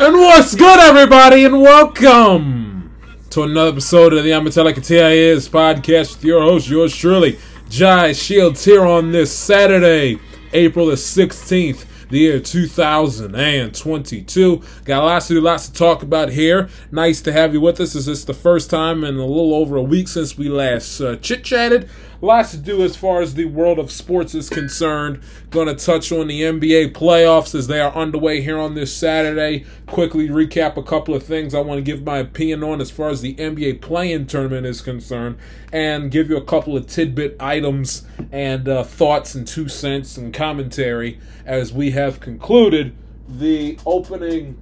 And what's good, everybody, and welcome to another episode of the Amatelicatis podcast with your host, yours truly, Jai Shields, here on this Saturday, April the 16th, the year 2022. Got lots to talk about here. Nice to have you with us. This is the first time in a little over a week since we last chit-chatted. Lots to do as far as the world of sports is concerned. Going to touch on the NBA playoffs as they are underway here on this Saturday. Quickly recap a couple of things I want to give my opinion on as far as the NBA play-in tournament is concerned. And give you a couple of tidbit items and thoughts and 2 cents and commentary as we have concluded the opening...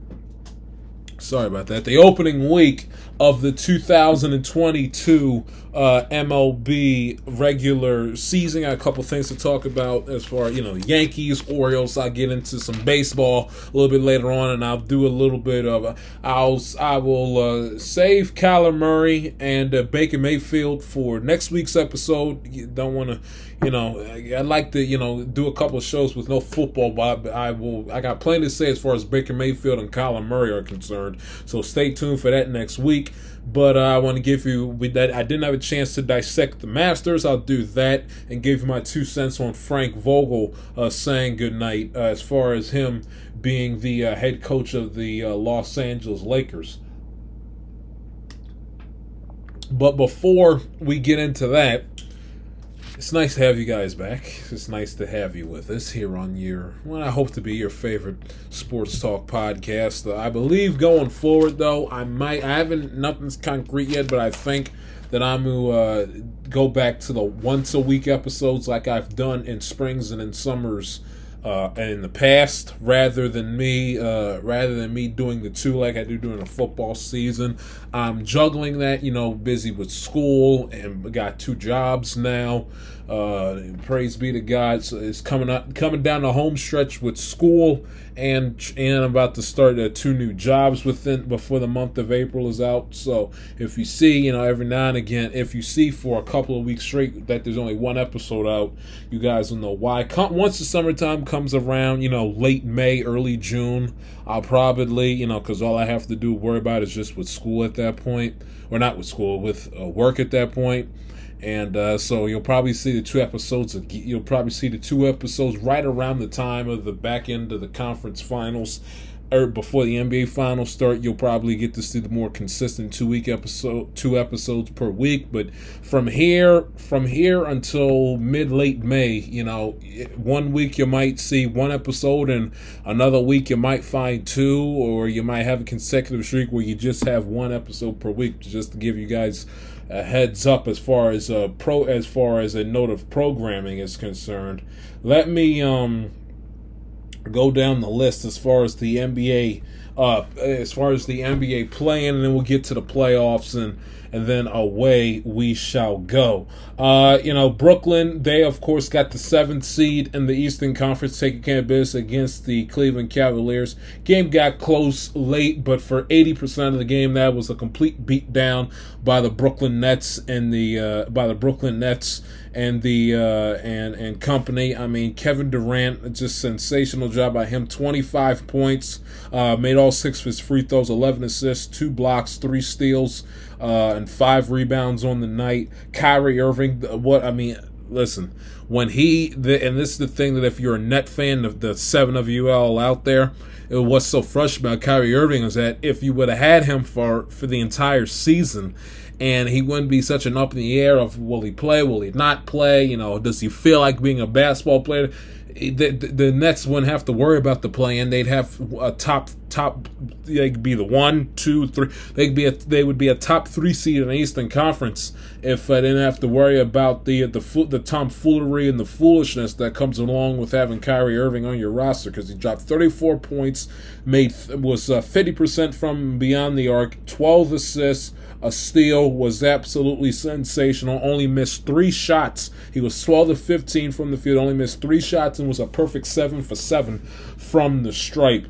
Sorry about that. The opening week of the 2022 MLB regular season. Got a couple things to talk about as far as, the Yankees, Orioles. I'll get into some baseball a little bit later on, and I'll do a little bit of I will save Kyler Murray and Baker Mayfield for next week's episode. You don't want to, I'd like to, do a couple of shows with no football, but I got plenty to say as far as Baker Mayfield and Kyler Murray are concerned. So stay tuned for that next week. But I want to give you that. I didn't have a chance to dissect the Masters. I'll do that and give you my 2 cents on Frank Vogel saying goodnight as far as him being the head coach of the Los Angeles Lakers. But before we get into that, it's nice to have you guys back. It's nice to have you with us here on I hope to be your favorite sports talk podcast. I believe going forward, though, nothing's concrete yet, but I think that I'm going to go back to the once-a-week episodes like I've done in springs and in summers in the past, rather than me doing the two like I do during the football season. I'm juggling that, busy with school and got 2 jobs now. Praise be to God. So it's coming down the home stretch with school, and I'm about to start 2 new jobs before the month of April is out. So if you see, every now and again, if you see for a couple of weeks straight that there's only 1 episode out, you guys will know why. Once the summertime comes around, late May, early June, I'll probably, because all I have to do worry about is just with school at that point, or not with school, with work at that point. And so you'll probably see the 2 episodes. You'll probably see the 2 episodes right around the time of the back end of the conference finals, or before the NBA finals start. You'll probably get to see the more consistent 2 episodes per week. But from here until mid-late May, 1 week you might see 1 episode, and another week you might find 2, or you might have a consecutive streak where you just have 1 episode per week, just to give you guys a heads up as far as a note of programming is concerned. Let me go down the list as far as the NBA playing, and then we'll get to the playoffs, and then away we shall go. Brooklyn, they of course got the 7th seed in the Eastern Conference, taking care of business against the Cleveland Cavaliers. Game got close late, but for 80% of the game, that was a complete beatdown by the Brooklyn Nets and company. I mean, Kevin Durant, just sensational job by him. 25 points, made all 6 of his free throws, 11 assists, 2 blocks, 3 steals, and 5 rebounds on the night. Kyrie Irving, listen, when and this is the thing that if you're a Net fan, of the 7 of you all out there, what's so frustrating about Kyrie Irving is that if you would have had him for the entire season, and he wouldn't be such an up in the air of will he play, will he not play, does he feel like being a basketball player, the Nets wouldn't have to worry about the play-in. They'd have a top. They could be the 1, 2, 3. They would be a top 3 seed in the Eastern Conference if I didn't have to worry about the tomfoolery and the foolishness that comes along with having Kyrie Irving on your roster, because he dropped 34 points, was 50% from beyond the arc, 12 assists. A steal, was absolutely sensational. Only missed 3 shots. He was 12 to 15 from the field. Only missed 3 shots and was a perfect 7 for 7 from the stripe.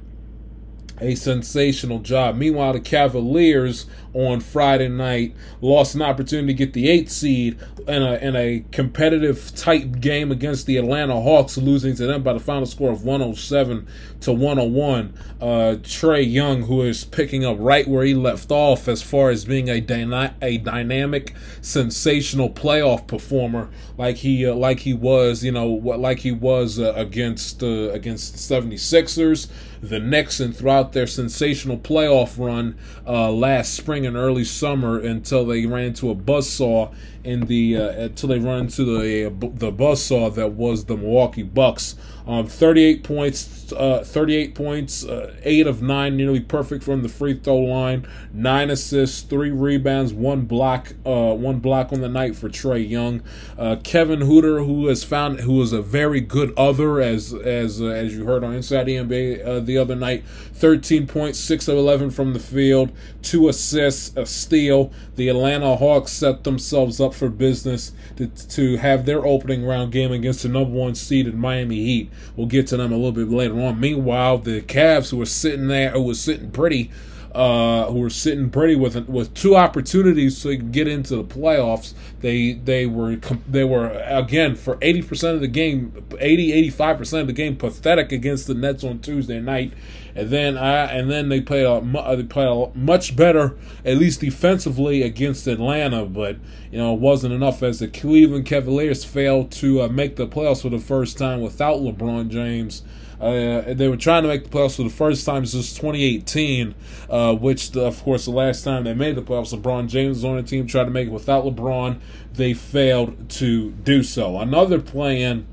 a sensational job. Meanwhile, the Cavaliers on Friday night lost an opportunity to get the 8th seed in a competitive, tight game against the Atlanta Hawks, losing to them by the final score of 107-101. Trae Young, who is picking up right where he left off as far as being a dynamic, sensational playoff performer like he was against the 76ers, the Knicks, and throughout their sensational playoff run last spring and early summer until they run into the buzzsaw that was the Milwaukee Bucks. 38 points, 8 of 9, nearly perfect from the free throw line, 9 assists, 3 rebounds, 1 block on the night for Trae Young. Kevin Huerter, who is a very good other, as you heard on Inside the NBA the other night, 13 points, 6 of 11 from the field, 2 assists, a steal. The Atlanta Hawks set themselves up for business to have their opening round game against the number 1 seeded Miami Heat. We'll get to them a little bit later on. Meanwhile, the Cavs, who were sitting pretty with two opportunities to get into the playoffs, they were again, for 80% of the game, 85% of the game, pathetic against the Nets on Tuesday night. And then they played much better, at least defensively, against Atlanta, but it wasn't enough, as the Cleveland Cavaliers failed to make the playoffs for the first time without LeBron James. They were trying to make the playoffs for the first time since 2018, which, of course, the last time they made the playoffs, LeBron James was on the team, tried to make it without LeBron. They failed to do so. Another play-in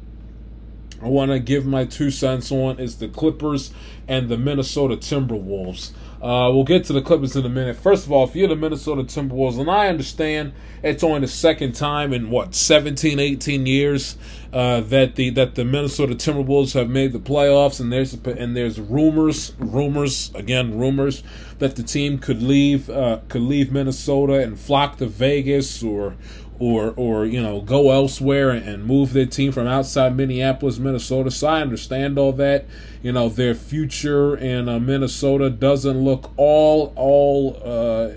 I want to give my 2 cents on is the Clippers and the Minnesota Timberwolves. We'll get to the Clippers in a minute. First of all, if you're the Minnesota Timberwolves, and I understand it's only the second time in, 17, 18 years that the Minnesota Timberwolves have made the playoffs, and there's rumors that the team could leave Minnesota and flock to Vegas or go elsewhere and move their team from outside Minneapolis, Minnesota. So I understand all that. Their future in Minnesota doesn't look all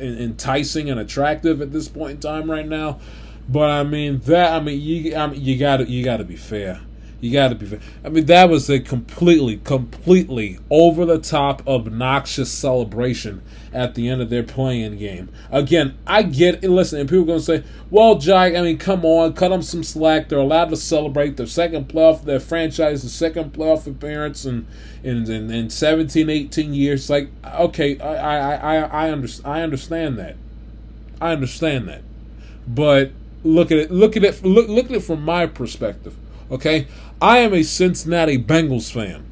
enticing and attractive at this point in time right now. But you gotta be fair. You got to be fair. That was a completely over-the-top, obnoxious celebration at the end of their play-in game. Again, I get it. Listen, and people are going to say, well, Jai, come on, cut them some slack. They're allowed to celebrate their second playoff, their franchise's second playoff appearance in 17, 18 years. Like, okay, I understand that. I understand that. But look at it from my perspective. Okay, I am a Cincinnati Bengals fan.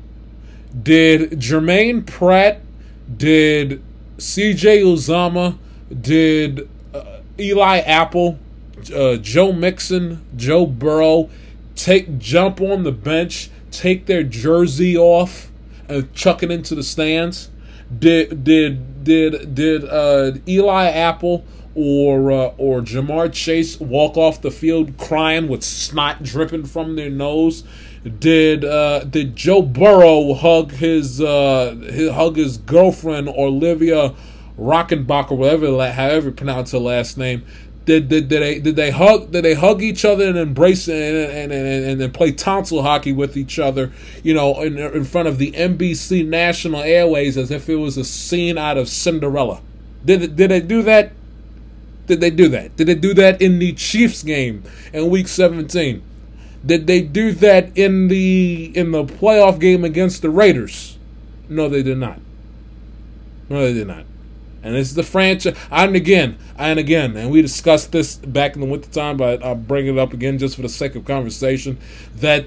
Did Jermaine Pratt, did C.J. Uzomah, did Eli Apple, Joe Mixon, Joe Burrow jump on the bench, take their jersey off, and chuck it into the stands? Did Eli Apple or Jamar Chase walk off the field crying with snot dripping from their nose? Did Joe Burrow hug his girlfriend Olivia Rockenbach, or whatever, however you pronounce her last name? Did they hug each other and embrace and then play tonsil hockey with each other, in front of the NBC National Airways, as if it was a scene out of Cinderella? Did they do that? Did they do that? Did they do that in the Chiefs game in Week 17? Did they do that in the playoff game against the Raiders? No, they did not. No, they did not. And this is the franchise. And again, and we discussed this back in the wintertime, but I'll bring it up again just for the sake of conversation, that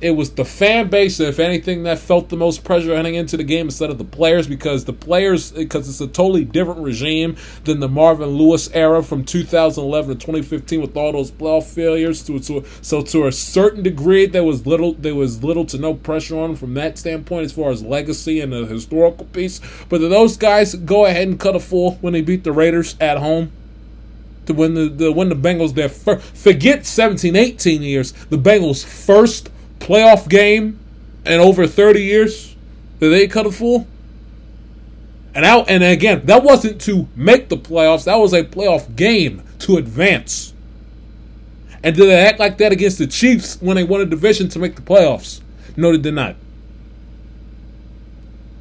it was the fan base, if anything, that felt the most pressure heading into the game instead of the players, because it's a totally different regime than the Marvin Lewis era from 2011 to 2015 with all those playoff failures. So to a certain degree, there was little to no pressure on them from that standpoint as far as legacy and the historical piece. But did those guys go ahead and cut a fool when they beat the Raiders at home to win the Bengals their first, forget 17, 18 years, the Bengals' first playoff game in over 30 years? that they cut it for. And again, that wasn't to make the playoffs. That was a playoff game to advance. And did they act like that against the Chiefs when they won a division to make the playoffs? No, they did not.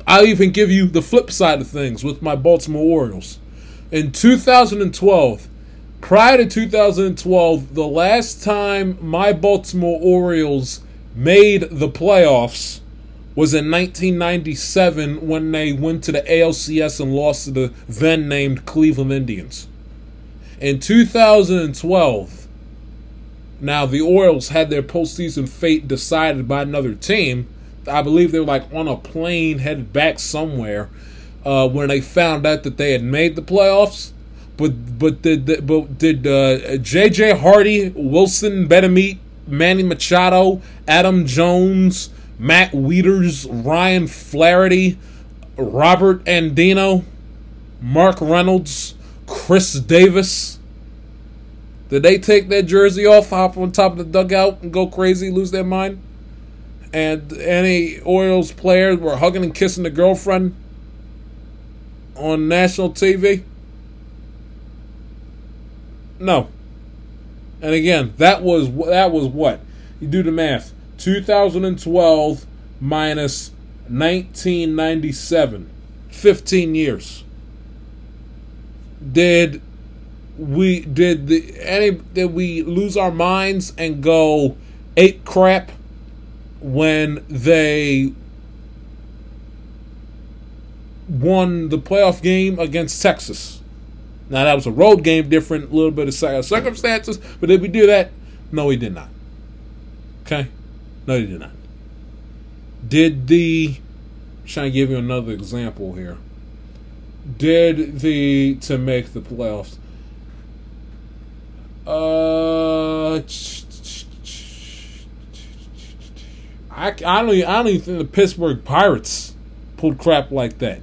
I'll even give you the flip side of things with my Baltimore Orioles. In 2012, prior to 2012, the last time my Baltimore Orioles made the playoffs was in 1997 when they went to the ALCS and lost to the then-named Cleveland Indians. In 2012, now the Orioles had their postseason fate decided by another team. I believe they were like on a plane headed back somewhere when they found out that they had made the playoffs. But did J.J. Hardy, Wilson Bedomit, Manny Machado, Adam Jones, Matt Wieters, Ryan Flaherty, Robert Andino, Mark Reynolds, Chris Davis. Did they take their jersey off, hop on top of the dugout, and go crazy, lose their mind? And any Orioles players were hugging and kissing the girlfriend on national TV? No. And again, that was what? You do the math. 2012 minus 1997. 15 years. Did we lose our minds and go ape crap when they won the playoff game against Texas? Now that was a road game, different, a little bit of circumstances, but did we do that? No, we did not. Okay? No, he did not. I'm trying to give you another example here. To make the playoffs. I don't even think the Pittsburgh Pirates pulled crap like that.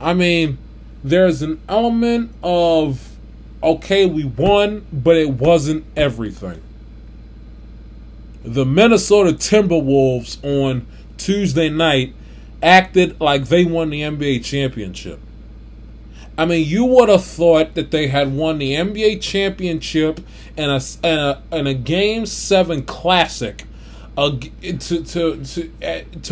I mean, there's an element of, okay, we won, but it wasn't everything. The Minnesota Timberwolves on Tuesday night acted like they won the NBA championship. I mean, you would have thought that they had won the NBA championship in a Game 7 classic to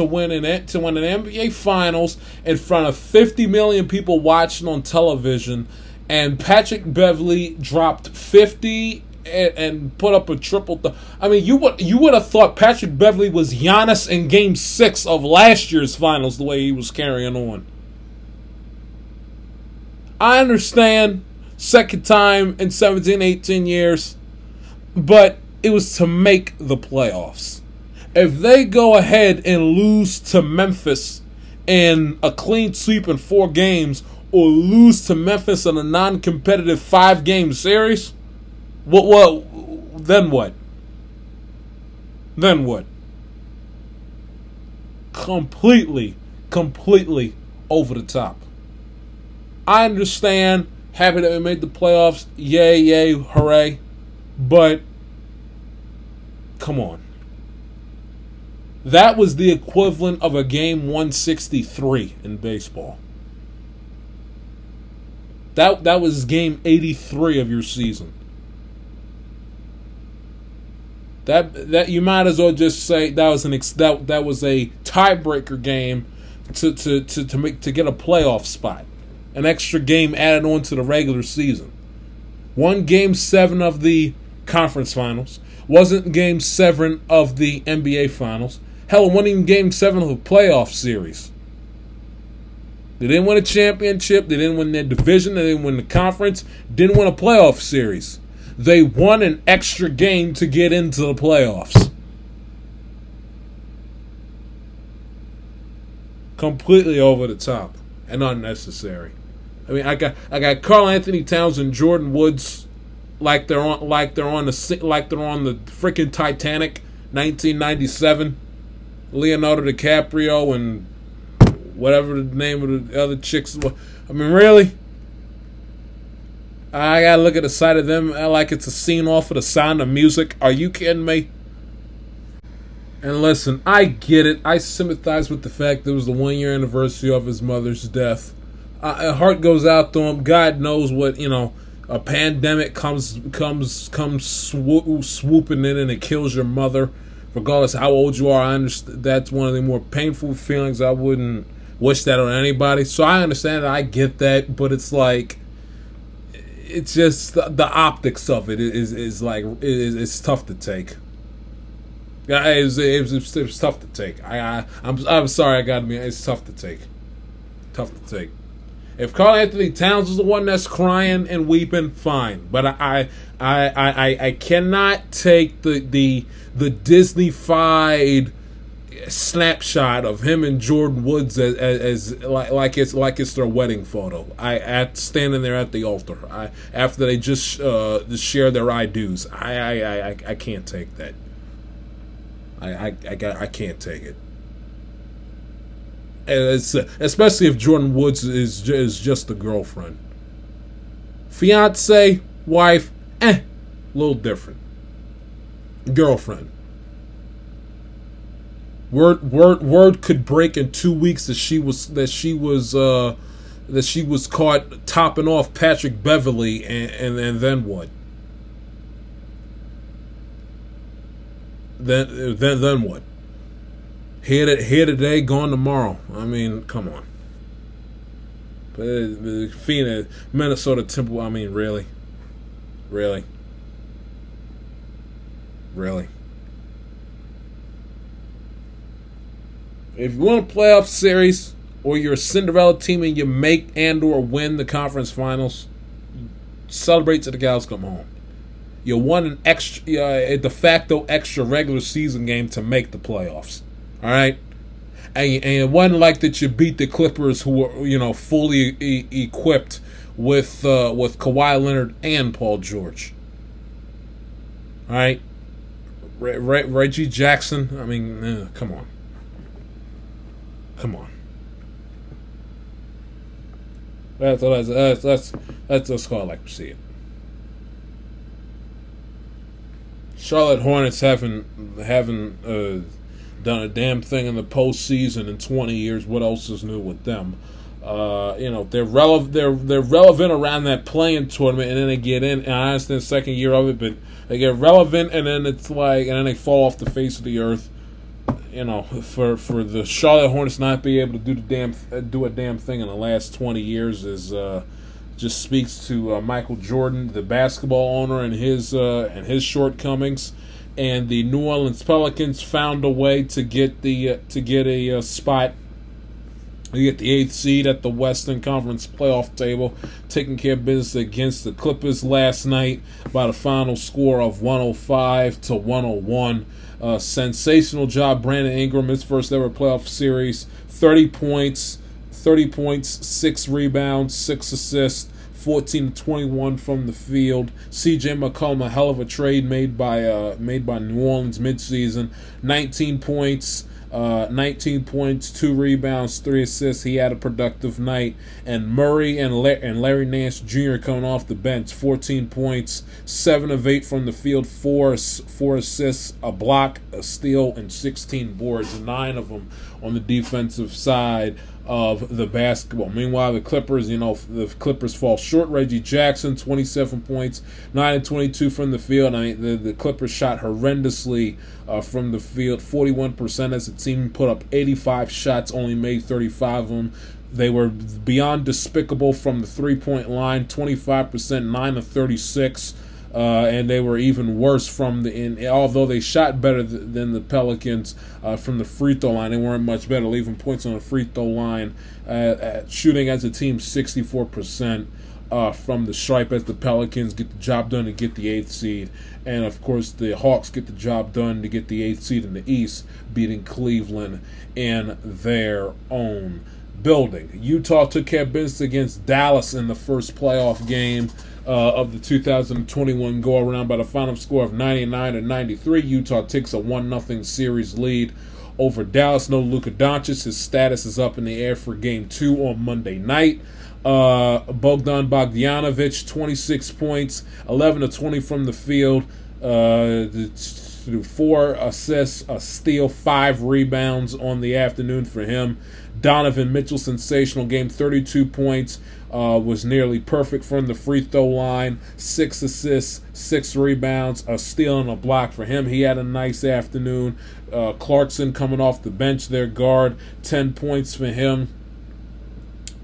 win an NBA Finals in front of 50 million people watching on television, and Patrick Beverley dropped 50 and put up a triple. I mean, you would have thought Patrick Beverley was Giannis in Game 6 of last year's Finals, the way he was carrying on. I understand, second time in 17, 18 years, but it was to make the playoffs. If they go ahead and lose to Memphis in a clean sweep in 4 games, or lose to Memphis in a non-competitive 5-game series, Then what? Completely over the top. I understand, happy that we made the playoffs, yay, hooray, but come on. That was the equivalent of a game 163 in baseball. That was game 83 of your season. That you might as well just say that was a tiebreaker game to get a playoff spot, an extra game added on to the regular season. One Game 7 of the conference finals, wasn't Game 7 of the NBA finals. Hell, it wasn't even Game 7 of the playoff series. They didn't win a championship. They didn't win their division. They didn't win the conference. Didn't win a playoff series. They won an extra game to get into the playoffs. Completely over the top and unnecessary. I mean, I got Carl Anthony Towns and Jordyn Woods like they're on the freaking Titanic, 1997. Leonardo DiCaprio and whatever the name of the other chicks were. I mean, really? I gotta look at the side of them like it's a scene off of The Sound of Music. Are you kidding me? And listen, I get it. I sympathize with the fact that it was the one-year anniversary of his mother's death. Heart goes out to him. God knows what, you know, a pandemic comes swooping in and it kills your mother. Regardless of how old you are, I understand that's one of the more painful feelings. I wouldn't wish that on anybody. So I understand that. I get that. But it's like, it's just the optics of it is tough to take. It's tough to take. I'm sorry. I gotta be. It's tough to take. Tough to take. If Carl Anthony Towns is the one that's crying and weeping, fine. But I cannot take the Disney-fied snapshot of him and Jordyn Woods as it's their wedding photo. Standing there at the altar. After they just share their I do's. I can't take that. I can't take it. And it's, especially if Jordyn Woods is just a girlfriend. Fiance, wife, a little different. Girlfriend. Word could break in 2 weeks that she was caught topping off Patrick Beverley, and then what? Then what? Here today, gone tomorrow. I mean, come on. Phoenix, Minnesota Timberwolves. I mean, really, really, really. If you want a playoff series, or you're a Cinderella team and you make and/or win the conference finals, celebrate till the cows come home. You won an extra, a de facto extra regular season game to make the playoffs. All right, and it wasn't like that you beat the Clippers, who were, you know, fully equipped with Kawhi Leonard and Paul George. All right, Reggie Jackson. I mean, come on. That's how I like to see it. Charlotte Hornets haven't done a damn thing in the postseason in 20 years. What else is new with them? They're relevant around that play-in tournament, and then they get in. And I understand the second year of it, but they get relevant, and then it's like, and then they fall off the face of the earth. You know, for the Charlotte Hornets not be able to do a damn thing in the last 20 years is just speaks to Michael Jordan, the basketball owner, and his shortcomings. And the New Orleans Pelicans found a way to get a spot, to get the 8th seed at the Western Conference playoff table, taking care of business against the Clippers last night by the final score of 105-101. Sensational job, Brandon Ingram, his first ever playoff series, 30 points, 6 rebounds, 6 assists. 14-21 from the field. C.J. McCollum, a hell of a trade made by New Orleans midseason. 19 points, 2 rebounds, 3 assists. He had a productive night. And Murray and Larry Nance Jr. coming off the bench. 14 points, 7 of 8 from the field, 4 assists, a block, a steal, and 16 boards. 9 of them on the defensive side of the basketball. Meanwhile, the Clippers fall short. Reggie Jackson, 27 points, 9 and 22 from the field. I mean, the Clippers shot horrendously from the field, 41% as a team, put up 85 shots, only made 35 of them. They were beyond despicable from the three-point line, 25%, 9 of 36. And they were even worse although they shot better than the Pelicans from the free throw line, they weren't much better, leaving points on the free throw line, shooting as a team 64% from the stripe as the Pelicans get the job done to get the 8th seed. And of course the Hawks get the job done to get the 8th seed in the East, beating Cleveland in their own building. Utah took care of business against Dallas in the first playoff game of the 2021 go-around by the final score of 99-93. Utah takes a 1-0 series lead over Dallas. No Luka Doncic. His status is up in the air for Game 2 on Monday night. Bogdan Bogdanovic, 26 points, 11 of 20 from the field, through 4 assists, a steal, 5 rebounds on the afternoon for him. Donovan Mitchell, sensational game, 32 points, was nearly perfect from the free throw line, 6 assists, 6 rebounds, a steal and a block for him. He had a nice afternoon. Clarkson coming off the bench, their guard, 10 points for him.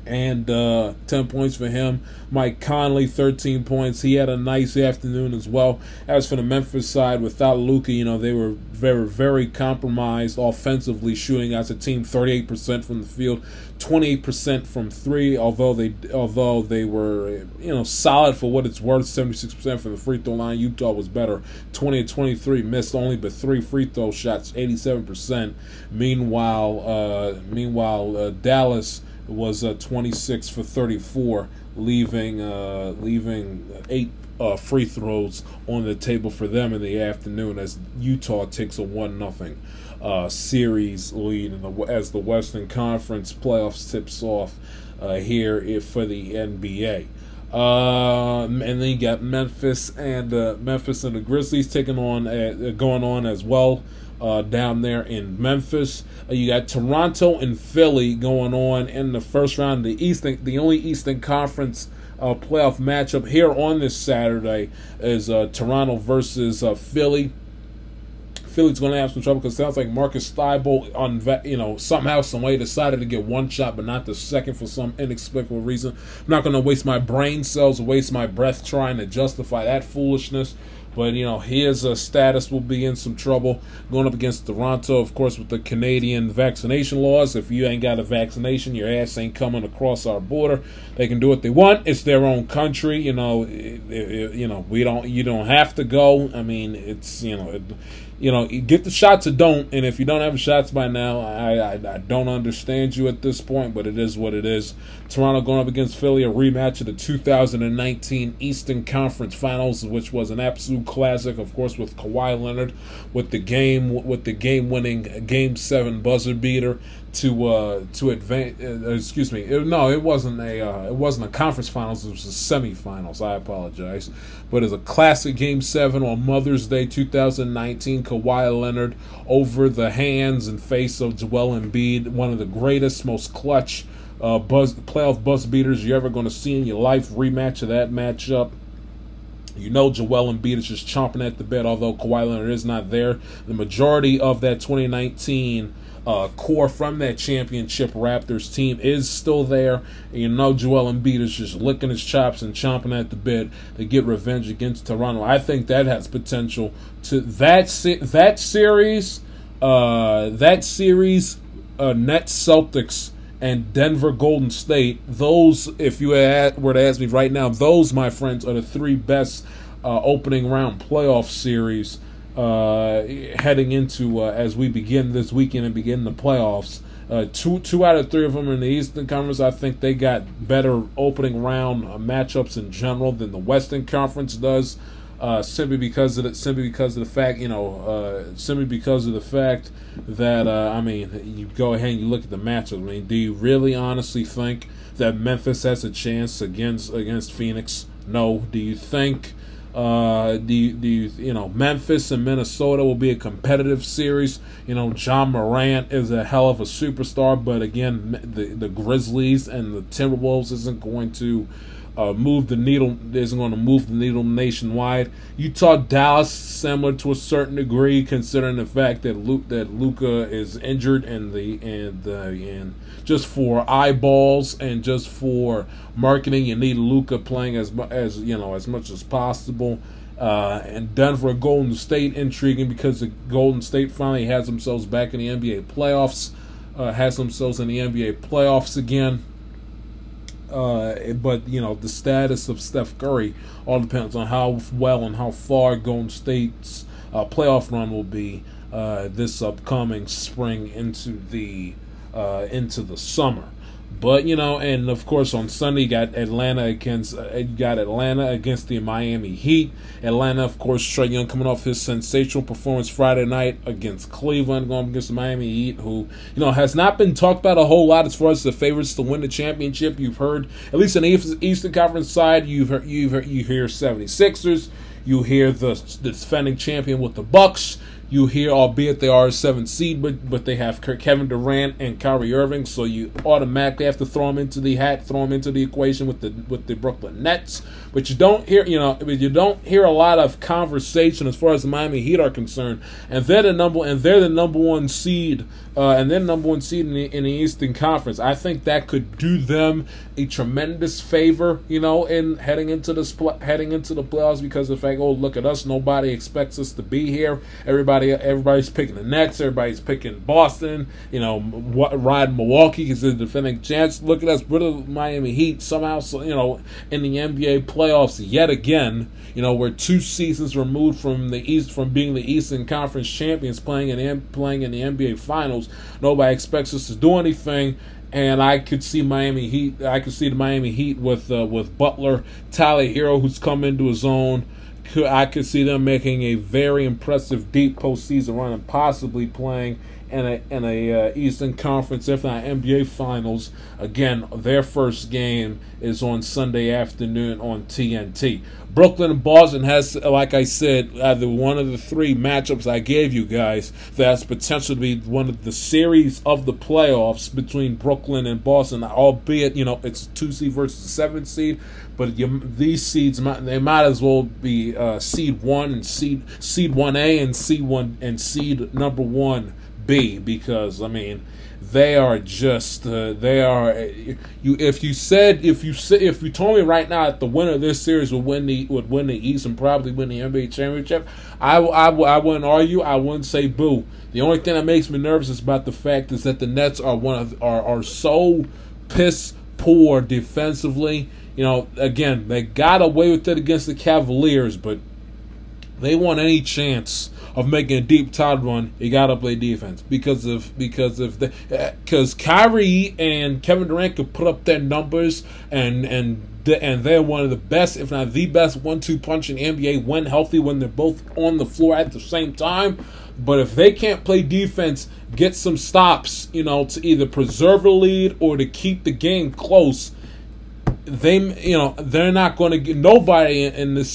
And 10 points for him. Mike Conley, 13 points. He had a nice afternoon as well. As for the Memphis side, without Luka, they were very, very compromised offensively, shooting as a team 38% from the field, 28% from three, although they were solid for what it's worth, 76% from the free throw line. Utah was better, 20-23, missed only but 3 free throw shots, 87%. Meanwhile, Dallas was 26 for 34, leaving 8 free throws on the table for them in the afternoon as Utah takes a 1-0 series lead as the Western Conference playoffs tips off here for the NBA. And then you got Memphis and the Grizzlies taking on going on as well. Down there in Memphis, you got Toronto and Philly going on in the first round of the Eastern. The only Eastern Conference playoff matchup here on this Saturday is Toronto versus Philly. Philly's going to have some trouble because it sounds like Marcus Thibault, somehow, some way decided to get one shot but not the second for some inexplicable reason. I'm not going to waste my brain cells, waste my breath trying to justify that foolishness. But, his status will be in some trouble going up against Toronto, of course, with the Canadian vaccination laws. If you ain't got a vaccination, your ass ain't coming across our border. They can do what they want. It's their own country. You don't have to go. I mean, it's, get the shots or don't. And if you don't have the shots by now, I don't understand you at this point, but it is what it is. Toronto going up against Philly, a rematch of the 2019 Eastern Conference Finals, which was an absolute classic, of course, with Kawhi Leonard with the game-winning Game 7 buzzer beater to advance. It wasn't a conference finals. It was a semifinals. I apologize, but it's a classic Game 7 on Mother's Day 2019. Kawhi Leonard over the hands and face of Joel Embiid, one of the greatest, most clutch playoff buzz beaters you're ever going to see in your life. Rematch of that matchup. Joel Embiid is just chomping at the bit, although Kawhi Leonard is not there. The majority of that 2019 core from that championship Raptors team is still there. And Joel Embiid is just licking his chops and chomping at the bit to get revenge against Toronto. I think that has potential to that series, Nets, Celtics, and Denver, Golden State. Those, if you were to ask me right now, those, my friends, are the 3 best opening round playoff series heading into as we begin this weekend and begin the playoffs. Two out of 3 of them in the Eastern Conference. I think they got better opening round matchups in general than the Western Conference does, simply because of the fact that you go ahead and you look at the matchup. Do you really honestly think that Memphis has a chance against Phoenix? No. Do you think Memphis and Minnesota will be a competitive series? Ja Morant is a hell of a superstar, but again, the Grizzlies and the Timberwolves isn't going to move the needle nationwide. Utah, Dallas, similar to a certain degree, considering the fact that Luka is injured and just for eyeballs and just for marketing, you need Luka playing as much as possible. And Denver, Golden State, intriguing because the Golden State finally has themselves back in the NBA playoffs, again. But the status of Steph Curry all depends on how well and how far Golden State's playoff run will be this upcoming spring into the summer. But and of course on Sunday you got Atlanta against the Miami Heat. Atlanta, of course, Trae Young coming off his sensational performance Friday night against Cleveland, going against the Miami Heat, who has not been talked about a whole lot as far as the favorites to win the championship. You've heard, at least on the Eastern Conference side, you hear 76ers. You hear the defending champion with the Bucks. You hear, albeit they are a 7th seed, but they have Kevin Durant and Kyrie Irving, so you automatically have to throw them into the hat, throw them into the equation with the Brooklyn Nets. But you don't hear, a lot of conversation as far as the Miami Heat are concerned, and they're the number one seed in the Eastern Conference. I think that could do them a tremendous favor, in heading into the playoffs, because of the fact, look at us, nobody expects us to be here. Everybody's picking the Nets. Everybody's picking Boston. Ride Milwaukee is the defending chance. Look at us, brother, Miami Heat. Somehow, in the NBA playoffs yet again. We're 2 seasons removed from the East, from being the Eastern Conference champions, playing in the NBA Finals. Nobody expects us to do anything. And I could see the Miami Heat with Butler, Tyler Hero, who's come into his own. I could see them making a very impressive deep postseason run and possibly playing in a Eastern Conference, if not NBA Finals. Again, their first game is on Sunday afternoon on TNT. Brooklyn and Boston has, like I said, either one of the 3 matchups I gave you guys that's potentially one of the series of the playoffs between Brooklyn and Boston. Albeit, it's 2 seed versus the 7th seed, but these seeds might as well be seed 1 and seed 1A and seed number 1B, because they are just If you told me right now that the winner of this series would win the East and probably win the NBA championship, I wouldn't argue. I wouldn't say boo. The only thing that makes me nervous is about the fact is that the Nets are so piss poor defensively. Again, they got away with it against the Cavaliers, but they want any chance of making a deep title run, you gotta play defense because Kyrie and Kevin Durant could put up their numbers and they're one of the best, if not the best, 1-2 punch in the NBA when healthy, when they're both on the floor at the same time. But if they can't play defense, get some stops, to either preserve the lead or to keep the game close. They, they're not going to get nobody is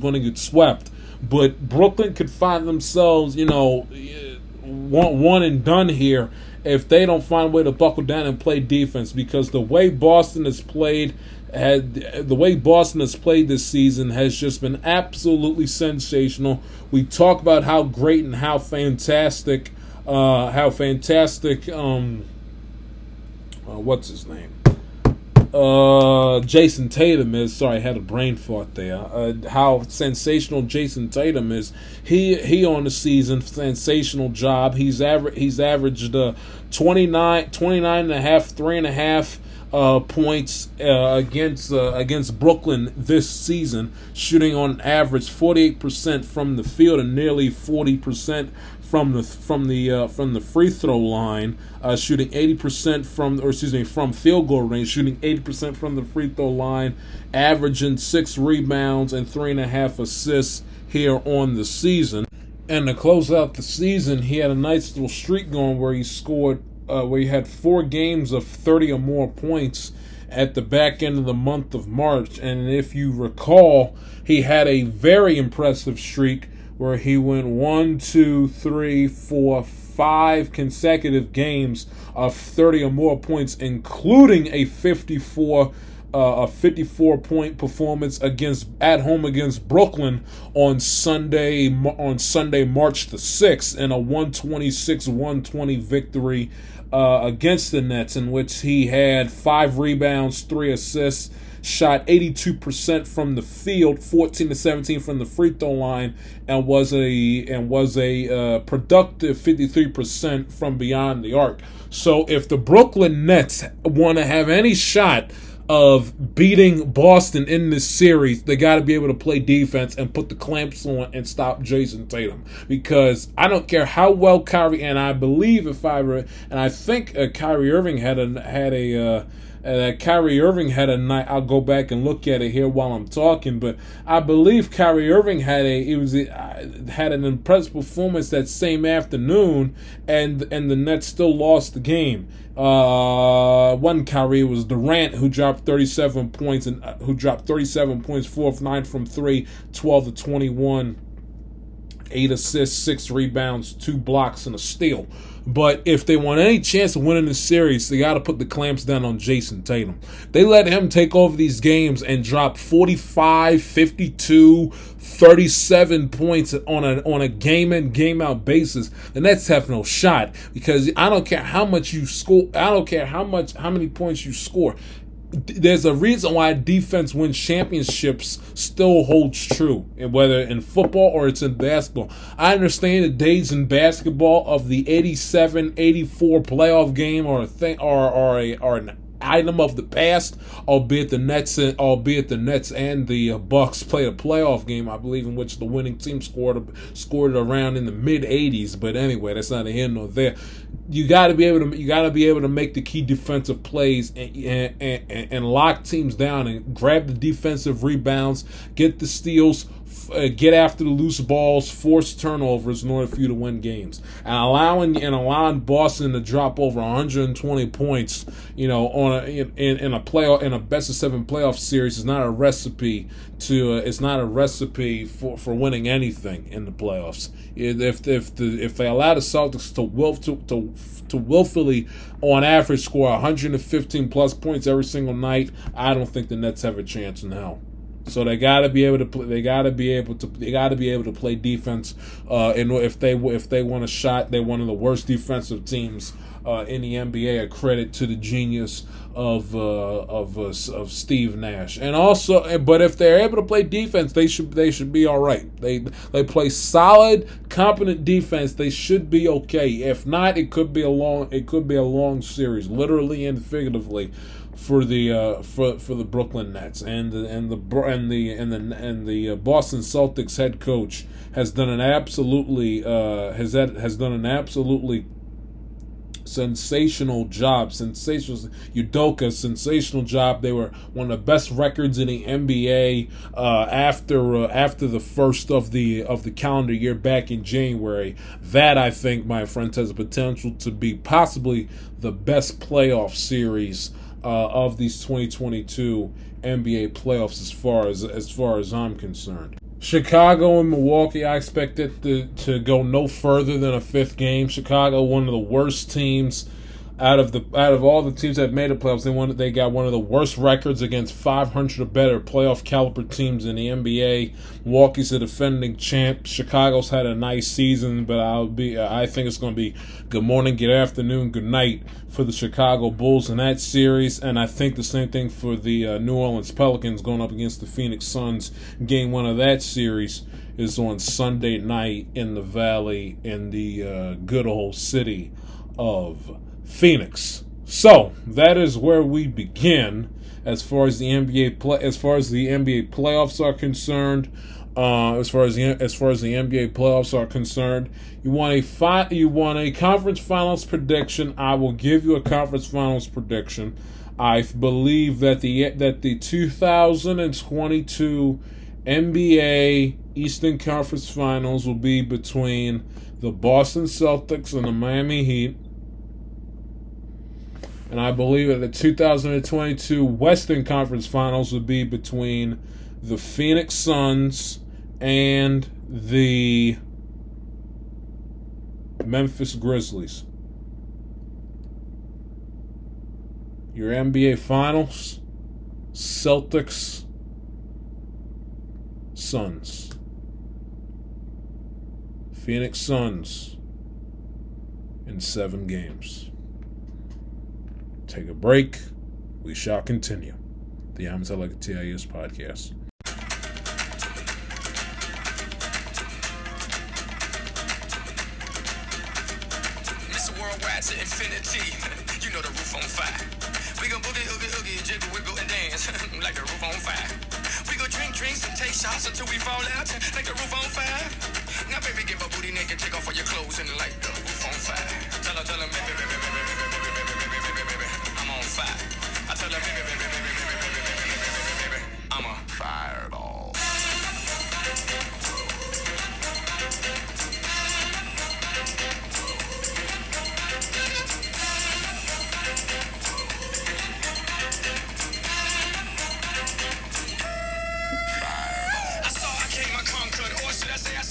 going to get swept. But Brooklyn could find themselves, one and done here if they don't find a way to buckle down and play defense. Because the way Boston has played, this season has just been absolutely sensational. We talk about how great and how fantastic. What's his name? Jayson Tatum is. Sorry, I had a brain fart there. How sensational Jayson Tatum is. He on the season, sensational job. He's averaged 29.5, 3.5 points against Brooklyn this season, shooting on average 48% from the field and nearly 40% from the free throw line, shooting 80% from field goal range, shooting 80% from the free throw line, averaging 6 rebounds and 3.5 assists here on the season. And to close out the season, he had a nice little streak going where he scored, where he had 4 games of 30 or more points at the back end of the month of March. And if you recall, he had a very impressive streak where he went 5 consecutive games of 30 or more points, including a 54-point performance at home against Brooklyn on Sunday, March the 6th, in a 126-120 victory against the Nets, in which he had 5 rebounds, 3 assists, shot 82% from the field, 14-17 from the free throw line, and was a productive 53% from beyond the arc. So if the Brooklyn Nets want to have any shot of beating Boston in this series, they got to be able to play defense and put the clamps on and stop Jayson Tatum, because I don't care how well Kyrie, and I think Kyrie Irving had a Kyrie Irving had a night. I'll go back and look at it here while I'm talking, but I believe Kyrie Irving had an impressive performance that same afternoon, and the Nets still lost the game. One Kyrie was Durant, who dropped 37 points, 4 of 9 from 3, 12 of 21, 8 assists, 6 rebounds, 2 blocks, and a steal. But if they want any chance of winning this series, they got to put the clamps down on Jayson Tatum. They let him take over these games and drop 45, 52, 37 points on a game-in, game-out basis. The Nets have no shot, because I don't care how much you score. I don't care how many points you score. There's a reason why defense wins championships still holds true, and whether in football or it's in basketball. I understand the days in basketball of the 87-84 playoff game are an item of the past, albeit the Nets and the Bucks played a playoff game, I believe, in which the winning team scored around in the mid 80s. But anyway, that's not a here nor there. You got to be able to make the key defensive plays and lock teams down and grab the defensive rebounds, get the steals, get after the loose balls, force turnovers in order for you to win games. And allowing Boston to drop over 120 points, in a best-of-7 playoff series is not a recipe for winning anything in the playoffs. If they allow the Celtics to willfully, on average, score 115 plus points every single night, I don't think the Nets have a chance in hell. So they gotta be able to play. They gotta be able to play defense. And if they want a shot, they're one of the worst defensive teams in the NBA. A credit to the genius of Steve Nash. And also, but if they're able to play defense, they should be all right. They play solid, competent defense. They should be okay. If not, it could be a long series, literally and figuratively, for the Brooklyn Nets. And the Boston Celtics head coach has done an absolutely sensational job. Sensational job. They were one of the best records in the NBA after the first of the calendar year back in January. That, I think, my friends, has the potential to be possibly the best playoff series of these 2022 NBA playoffs, as far as I'm concerned. Chicago and Milwaukee, I expect it to go no further than a fifth game. Chicago, one of the worst teams out of all the teams that made the playoffs. They got one of the worst records against 500 or better playoff caliber teams in the NBA. Milwaukee's the defending champ. Chicago's had a nice season, but I think it's going to be good morning, good afternoon, good night for the Chicago Bulls in that series, and I think the same thing for the New Orleans Pelicans going up against the Phoenix Suns. Game one of that series is on Sunday night in the Valley, in the good old city of Phoenix. So that is where we begin as far as the NBA playoffs are concerned. You want a conference finals prediction? I will give you a conference finals prediction. I believe that the 2022 NBA Eastern Conference Finals will be between the Boston Celtics and the Miami Heat. And I believe that the 2022 Western Conference Finals would be between the Phoenix Suns and the Memphis Grizzlies. Your NBA Finals, Celtics, Suns. Phoenix Suns in 7 games. Take a break. We shall continue. The Amazon Like a TIS podcast. It's worldwide to infinity. You know the roof on fire. We gon' boogie, oogie, oogie, jiggle, wiggle, and dance like the roof on fire. We gon' drink drinks and take shots until we fall out like the roof on fire. Now, baby, give a booty naked, take off all your clothes and light the roof on fire. Tell her, baby, baby, baby, baby, baby, baby, baby, baby, baby. Fire. I tell them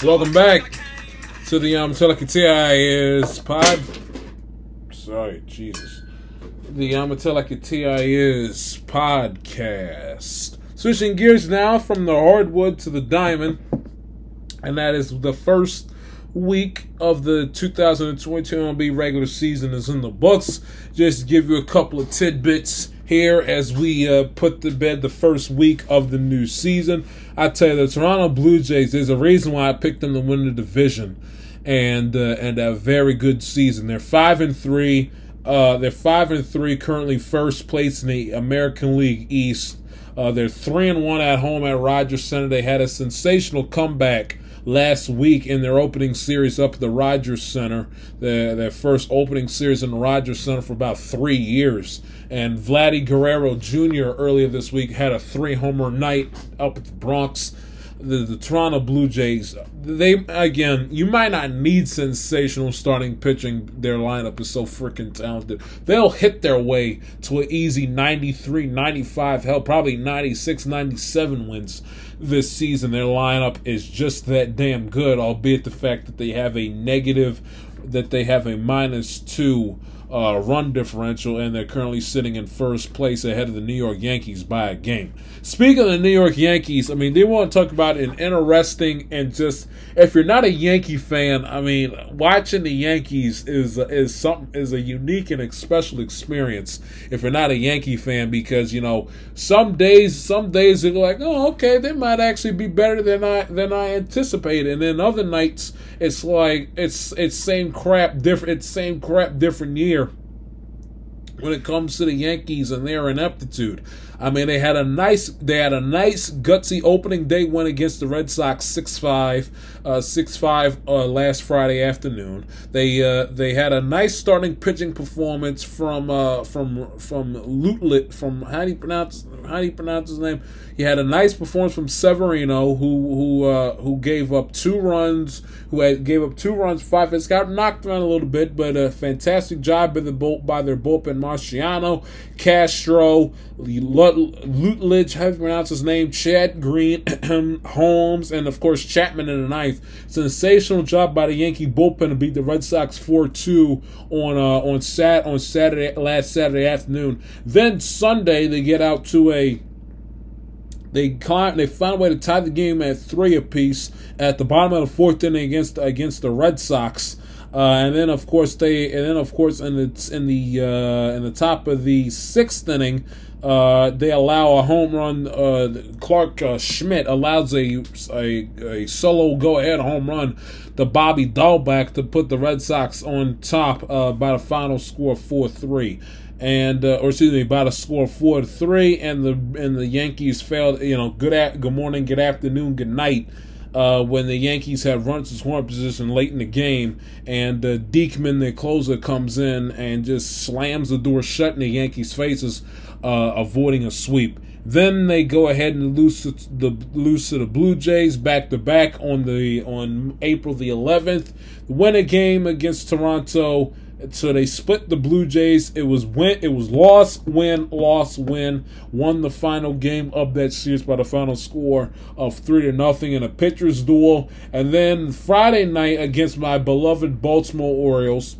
Welcome back to the Tell Like a T.I.S. pod. Sorry, Jesus. The Tell Like a T.I.S. podcast. Switching gears now from the hardwood to the diamond. And that is the first week of the 2022 MLB regular season is in the books. Just to give you a couple of tidbits here as we put to bed the first week of the new season. I tell you, the Toronto Blue Jays, there's a reason why I picked them to win the division, and a very good season. They're 5-3. They're 5-3 currently, first place in the American League East. They're 3-1 at home at Rogers Center. They had a sensational comeback last week in their opening series up at the Rogers Center, their first opening series in the Rogers Center for about 3 years. And Vladdy Guerrero Jr. earlier this week had a 3-homer night up at the Bronx. The Toronto Blue Jays, again, you might not need sensational starting pitching. Their lineup is so freaking talented. They'll hit their way to an easy 93, 95, hell, probably 96, 97 wins this season. Their lineup is just that damn good, albeit the fact that they have a -2 run differential, and they're currently sitting in first place ahead of the New York Yankees by a game. Speaking of the New York Yankees, I mean, they want to talk about an interesting and just, if you're not a Yankee fan, I mean, watching the Yankees is a unique and special experience if you're not a Yankee fan, because, you know, some days they're like, oh, okay, they might actually be better than I anticipated, and then other nights it's like it's same crap different year when it comes to the Yankees and their ineptitude. I mean, they had a nice gutsy opening day win against the Red Sox 6-5 last Friday afternoon. They had a nice starting pitching performance from Lutlet, from how do you pronounce his name? He had a nice performance from Severino, who gave up 2 runs, 5 hits, got knocked around a little bit, but a fantastic job by their bullpen. Marciano, Castro, Lutlich, how do you pronounce his name? Chad Green, Holmes, and of course Chapman in the 9th. Sensational job by the Yankee bullpen to beat the Red Sox 4-2 on Saturday afternoon. Then Sunday they get out to a They found a way to tie the game at 3 apiece at the bottom of the 4th inning against the Red Sox. And then, of course, in the top of the 6th inning, they allow a home run. Clark Schmidt allows a solo go-ahead home run to Bobby Dahlback to put the Red Sox on top by the final score of 4-3. By a score of 4-3, and the Yankees failed. You know, good morning, good afternoon, good night. When the Yankees have runs to scoring position late in the game, and Diekman, the closer, comes in and just slams the door shut in the Yankees' faces, avoiding a sweep. Then they go ahead and lose to the Blue Jays back-to-back on April the 11th. Win a game against Toronto. So they split the Blue Jays. It was loss, win. Won the final game of that series by the final score of 3-0 in a pitcher's duel. And then Friday night against my beloved Baltimore Orioles,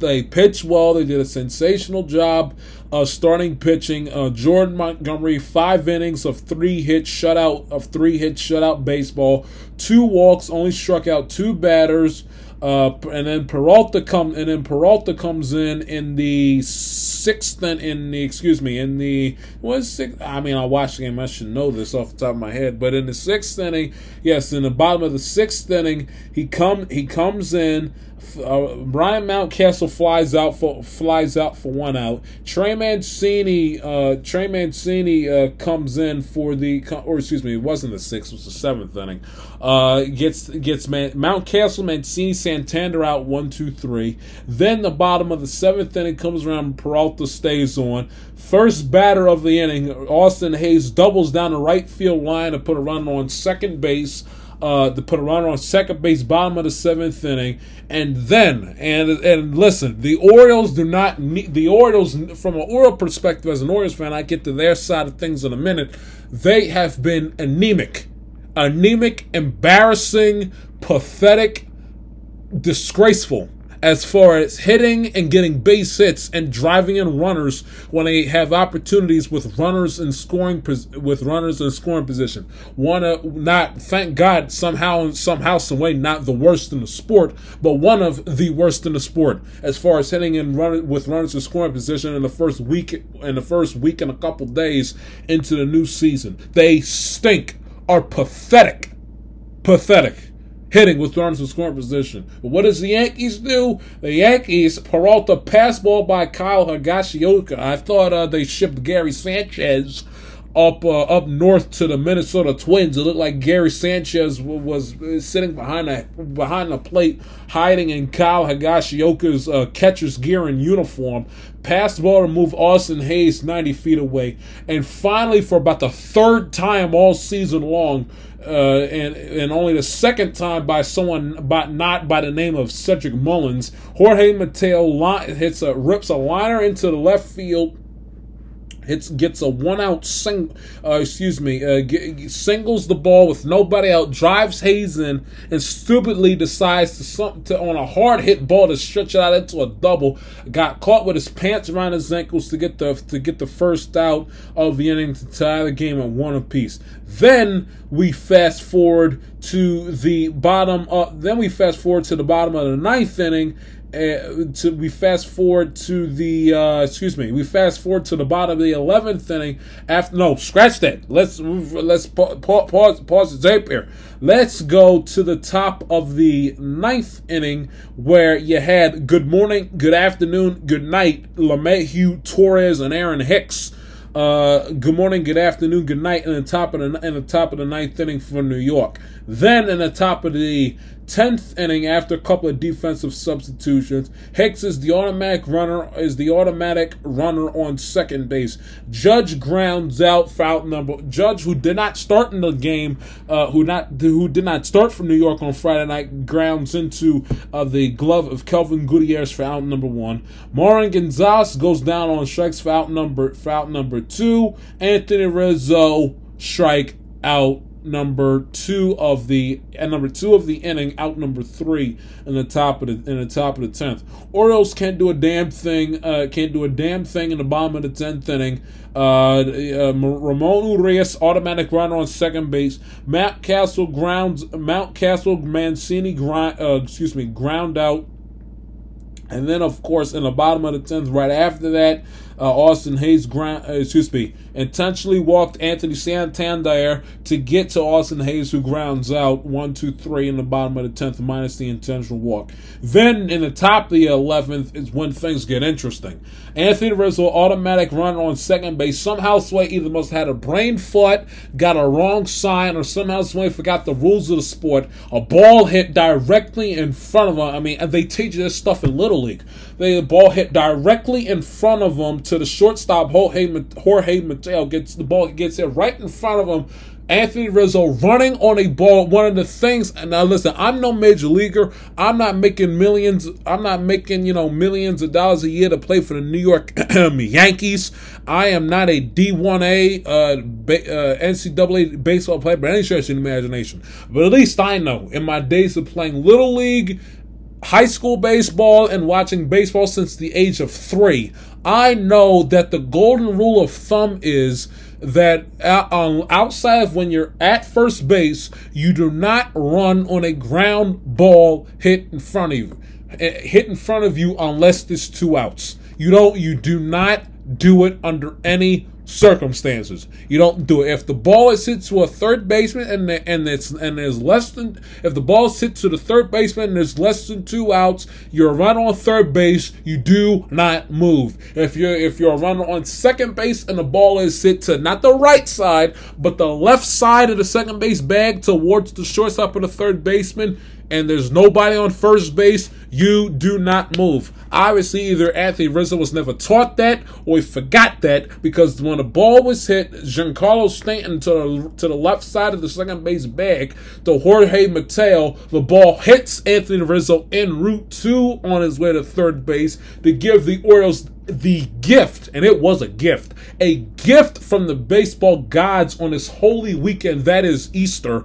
they pitched well. They did a sensational job of starting pitching. Jordan Montgomery, 5 innings of 3-hit shutout baseball, 2 walks, only struck out 2 batters. And then Peralta comes in the 6th I watched the game, I should know this off the top of my head, but in the 6th inning, in the bottom of the 6th inning, he comes in. Ryan Mountcastle flies out for 1 out. Trey Mancini comes in for it wasn't the 6th, it was the 7th inning. Gets Mountcastle, Mancini, Santander out 1, 2, 3. Then the bottom of the 7th inning comes around. Peralta stays on. First batter of the inning, Austin Hayes doubles down the right field line to put a runner on second base. Bottom of the 7th inning, and listen, the Orioles, from an Oriole perspective, as an Orioles fan, I get to their side of things in a minute. They have been anemic. anemic, embarrassing, pathetic, disgraceful as far as hitting and getting base hits and driving in runners when they have opportunities with runners in scoring position. One of, not, thank God, somehow, some way, not the worst in the sport, but one of the worst in the sport as far as hitting and running with runners in scoring position in the first week and a couple days into the new season. They stink, are pathetic. Hitting with runners in scoring position. But what does the Yankees do? The Yankees, Peralta passball by Kyle Higashioka. I thought they shipped Gary Sanchez up north to the Minnesota Twins. It looked like Gary Sanchez was sitting behind the plate, hiding in Kyle Higashioka's catcher's gear and uniform. Passed ball to move Austin Hayes 90 feet away. And finally, for about the third time all season long, and only the second time by someone not by the name of Cedric Mullins, Jorge Mateo rips a liner into the left field. Gets a one-out singles the ball with nobody out, drives Hayes in, and stupidly decides to on a hard-hit ball to stretch it out into a double. Got caught with his pants around his ankles to get the first out of the inning to tie the game at one apiece. Then we fast forward to the bottom up. Then we fast forward to the bottom of the ninth inning. We fast forward to the bottom of the 11th inning. Let's pause the tape here. Let's go to the top of the 9th inning, where you had good morning, good afternoon, good night, LeMahieu, Torres, and Aaron Hicks. Good morning, good afternoon, good night in the top of the 9th inning for New York. Then in the top of the 10th inning, after a couple of defensive substitutions, Hicks is the automatic runner on second base. Judge grounds out foul number. Judge, who did not start in the game, who did not start for New York on Friday night, grounds into the glove of Kelvin Gutierrez for out number one. Marwin Gonzalez goes down on strikes for out number two. Anthony Rizzo, strike out number two of the inning, out number three in the top of the 10th. Orioles can't do a damn thing in the bottom of the 10th inning. Ramon Urias, automatic runner on second base. Mountcastle, Mancini ground out. And then, of course, in the bottom of the 10th, right after that, Austin Hayes intentionally walked Anthony Santander to get to Austin Hayes, who grounds out 1, 2, 3 in the bottom of the 10th, minus the intentional walk. Then in the top of the 11th is when things get interesting. Anthony Rizzo, automatic runner on second base. Somehow Sway either must have had a brain fart, got a wrong sign, or somehow Sway forgot the rules of the sport. A ball hit directly in front of him. I mean, they teach this stuff in Little League. The ball hit directly in front of him to the shortstop. Jorge Mateo gets it right in front of him. Anthony Rizzo running on a ball. One of the things, and now listen, I'm no major leaguer. I'm not making millions. I'm not making, millions of dollars a year to play for the New York Yankees. I am not a D1A NCAA baseball player by any stretch of the imagination. But at least I know, in my days of playing Little League, high school baseball, and watching baseball since the age of 3, I know that the golden rule of thumb is that outside of when you're at first base, you do not run on a ground ball hit in front of you unless there's 2 outs. You do not do it under any circumstances. You don't do it if the ball is hit to a third baseman and there's less than 2 outs. You're a runner on third base. You do not move. If you're a runner on second base and the ball is hit to not the right side but the left side of the second base bag towards the shortstop or the third baseman, and there's nobody on first base, you do not move. Obviously, either Anthony Rizzo was never taught that, or he forgot that, because when the ball was hit, Giancarlo Stanton to the left side of the second base bag, to Jorge Mateo, the ball hits Anthony Rizzo en route to on his way to third base to give the Orioles the gift, and it was a gift from the baseball gods on this holy weekend, that is Easter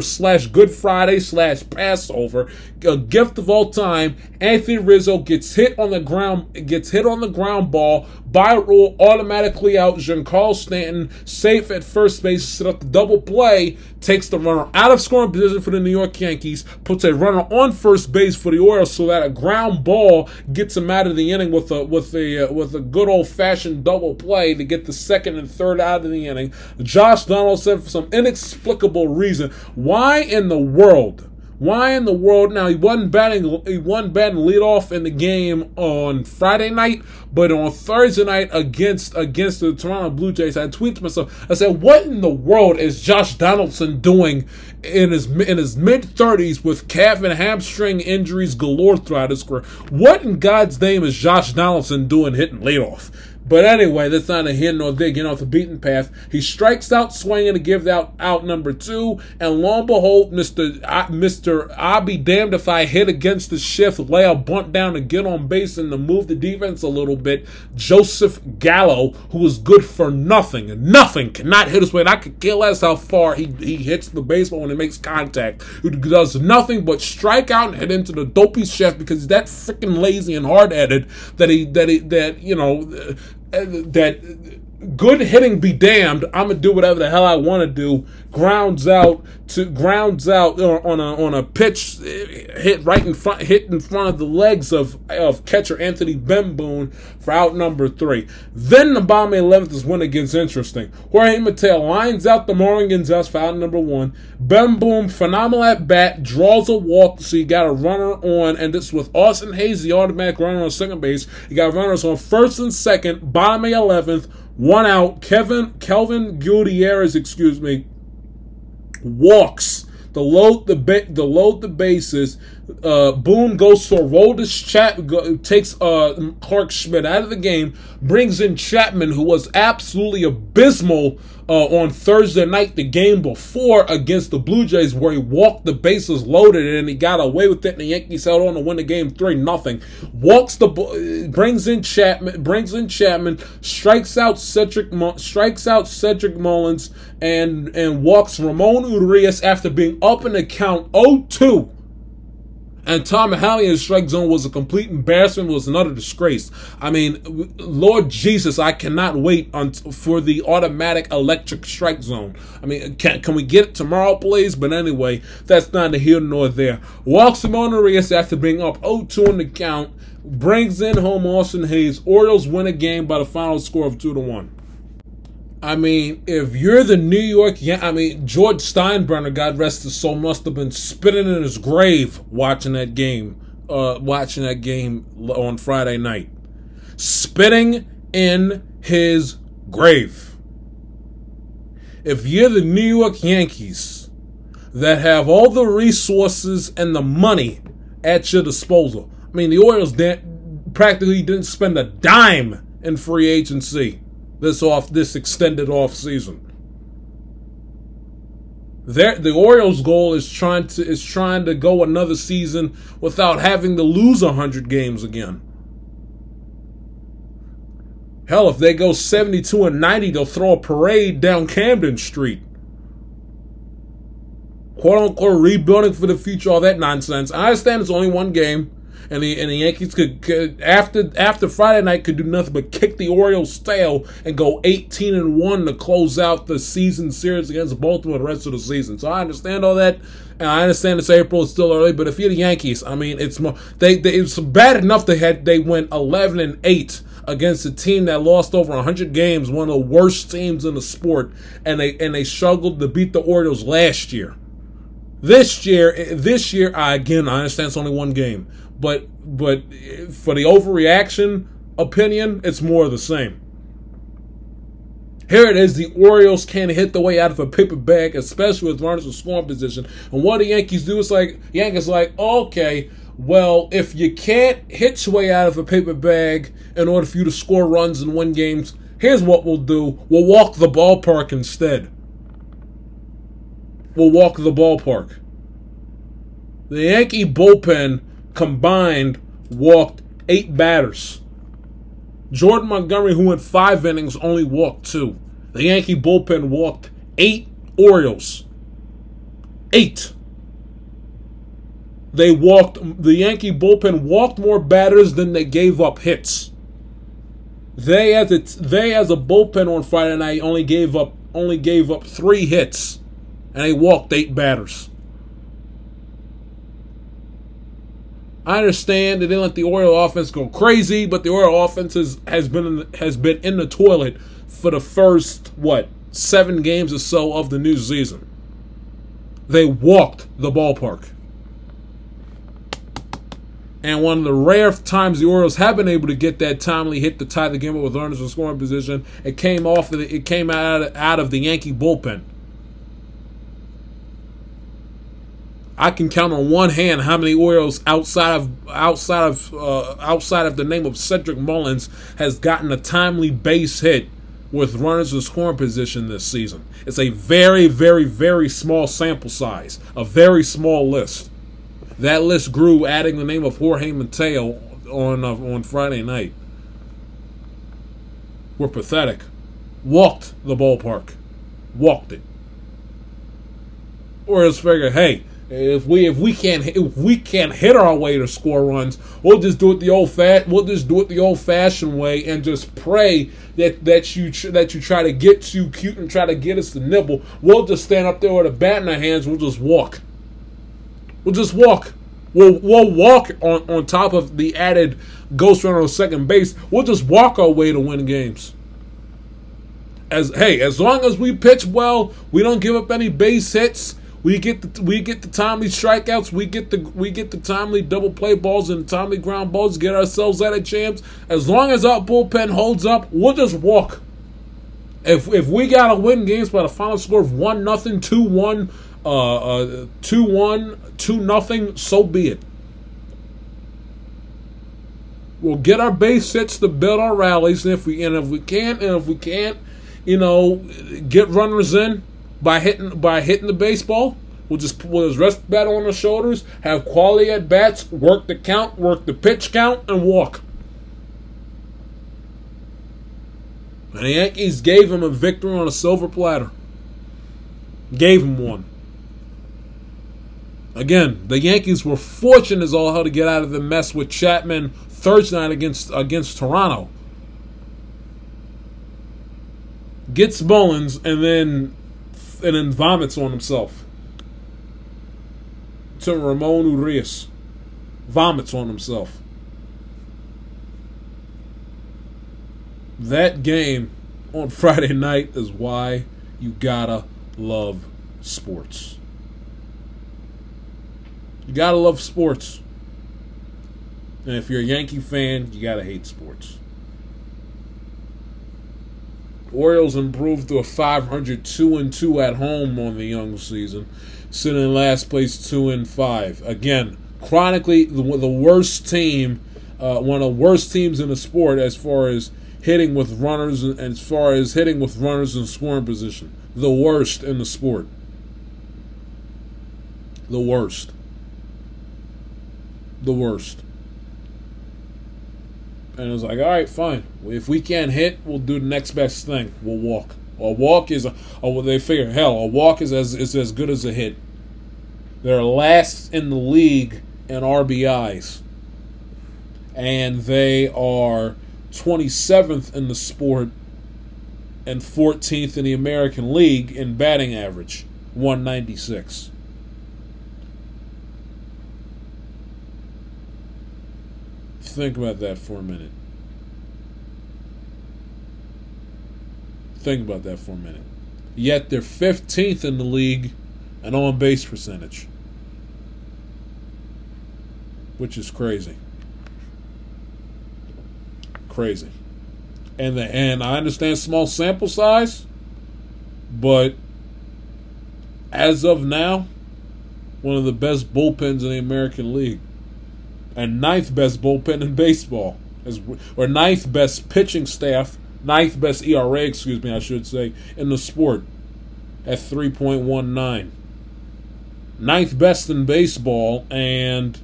slash Good Friday slash Passover, a gift of all time. Anthony Rizzo gets hit on the ground ball, by rule, automatically out. Giancarlo Stanton, safe at first base, set up the double play, takes the runner out of scoring position for the New York Yankees, puts a runner on first base for the Orioles, so that a ground ball gets him out of the inning with a good old-fashioned double play to get the second and third out of the inning. Josh Donaldson, for some inexplicable reason, why in the world? Now, he wasn't batting leadoff in the game on Friday night, but on Thursday night against the Toronto Blue Jays, I tweeted to myself, I said, what in the world is Josh Donaldson doing in his mid-30s with calf and hamstring injuries galore throughout his career? What in God's name is Josh Donaldson doing hitting leadoff? But anyway, that's not a here nor there, getting off the beaten path. He strikes out swinging to give out number two, and lo and behold, Mr. I'll be damned if I hit against the shift, lay a bunt down to get on base and to move the defense a little bit. Joseph Gallo, who is good for nothing, and nothing, cannot hit his way, and I could care less how far he hits the baseball when it makes contact, who does nothing but strike out and head into the dopey shift because he's that freaking lazy and hard-headed that good hitting be damned, I'm gonna do whatever the hell I want to do. Grounds out on a pitch hit in front of the legs of catcher Anthony Bemboon for out number three. Then the bottom of the 11th is when it gets interesting. Jorge Mateo lines out the Marwin Gonzalez for out number one. Bemboon, phenomenal at bat, draws a walk, so you got a runner on, and this with Austin Hayes, the automatic runner on second base. You got runners on first and second, bottom of the 11th, one out. Kelvin Gutierrez, walks to load the bases. Boone goes for Aroldis Chapman, takes Clark Schmidt out of the game, brings in Chapman, who was absolutely abysmal on Thursday night, the game before against the Blue Jays, where he walked the bases loaded and he got away with it, and the Yankees held on to win the game 3-0. Brings in Chapman, strikes out Cedric Mullins, and walks Ramon Urias after being up in the count 0-2. And Tom Mahaly in the strike zone was a complete embarrassment, was another disgrace. I mean, Lord Jesus, I cannot wait for the automatic electric strike zone. I mean, can we get it tomorrow, please? But anyway, that's neither here nor there. Walks Ramon Urias after being up 0-2 in the count, brings in home Austin Hayes. Orioles win a game by the final score of 2-1. I mean, if you're the New York... George Steinbrenner, God rest his soul, must have been spitting in his grave watching that game on Friday night. Spitting in his grave. If you're the New York Yankees that have all the resources and the money at your disposal... I mean, the Orioles practically didn't spend a dime in free agency this extended off season. The Orioles' goal is trying to go another season without having to lose 100 games again. Hell, if they go 72-90, they'll throw a parade down Camden Street. "Quote unquote rebuilding for the future," all that nonsense. I understand it's only one game. And the Yankees could after Friday night could do nothing but kick the Orioles' tail and go 18-1 to close out the season series against Baltimore the rest of the season. So I understand all that, and I understand it's April, it's still early. But if you're the Yankees, I mean, it's more, it's bad enough they went 11-8 against a team that lost over 100 games, one of the worst teams in the sport, and they struggled to beat the Orioles last year. This year, I understand it's only one game. But for the overreaction opinion, it's more of the same. Here it is. The Orioles can't hit the way out of a paper bag, especially with runners in scoring position. And what the Yankees do is okay, well, if you can't hit your way out of a paper bag in order for you to score runs and win games, here's what we'll do. We'll walk the ballpark instead. We'll walk the ballpark. The Yankee bullpen combined walked 8 batters Jordan Montgomery, who in 5 innings only walked 2. The Yankee bullpen walked 8 Orioles. 8. The Yankee bullpen walked more batters than they gave up hits. They as a bullpen on Friday night only gave up 3 hits, and they walked 8 batters. I understand they didn't let the Oriole offense go crazy, but the Oriole offense has been in the toilet for the first 7 games or so of the new season. They walked the ballpark. And one of the rare times the Orioles have been able to get that timely hit to tie the game up with runners in scoring position, it came out of the Yankee bullpen. I can count on one hand how many Orioles outside of the name of Cedric Mullins has gotten a timely base hit with runners in scoring position this season. It's a very, very, very small sample size, a very small list. That list grew, adding the name of Jorge Mateo on Friday night. We're pathetic. Walked the ballpark. Walked it. Orioles figure, hey, if we can't hit our way to score runs, we'll just do it the old fashioned way and just pray that you try to get too cute and try to get us to nibble. We'll just stand up there with a bat in our hands. We'll just walk. We'll just walk. We'll walk on top of the added ghost runner on second base. We'll just walk our way to win games. As long as we pitch well, we don't give up any base hits. We get the timely strikeouts. We get the timely double play balls and timely ground balls. Get ourselves out of jams. As long as our bullpen holds up, we'll just walk. If we gotta win games by the final score of 1-0, 2-1. 2-1, 2-0, so be it. We'll get our base hits to build our rallies, and if we can't, get runners in by hitting the baseball. We'll just rest the bat on our shoulders, have quality at bats, work the count, work the pitch count, and walk. And the Yankees gave him a victory on a silver platter. Gave him one. Again, the Yankees were fortunate as all hell to get out of the mess with Chapman Thursday night against Toronto. Gets Mullins and then vomits on himself. To Ramon Urias. Vomits on himself. That game on Friday night is why you gotta love sports. You gotta love sports. And if you're a Yankee fan, you gotta hate sports. Orioles improved to a 500, 2-2 at home on the young season, sitting in last place 2-5. Again, chronically the worst team, one of the worst teams in the sport as far as hitting with runners, in scoring position. The worst in the sport. The worst. The worst. And it's like, all right, fine. If we can't hit, we'll do the next best thing. We'll walk. A walk is as good as a hit. They're last in the league in RBIs. And they are 27th in the sport and 14th in the American League in batting average, 196. Think about that for a minute. Yet they're 15th in the league in on-base percentage, which is crazy. And I understand small sample size, but as of now, one of the best bullpens in the American League. And 9th best bullpen in baseball, or 9th best pitching staff, 9th best ERA, in the sport at 3.19. 9th best in baseball and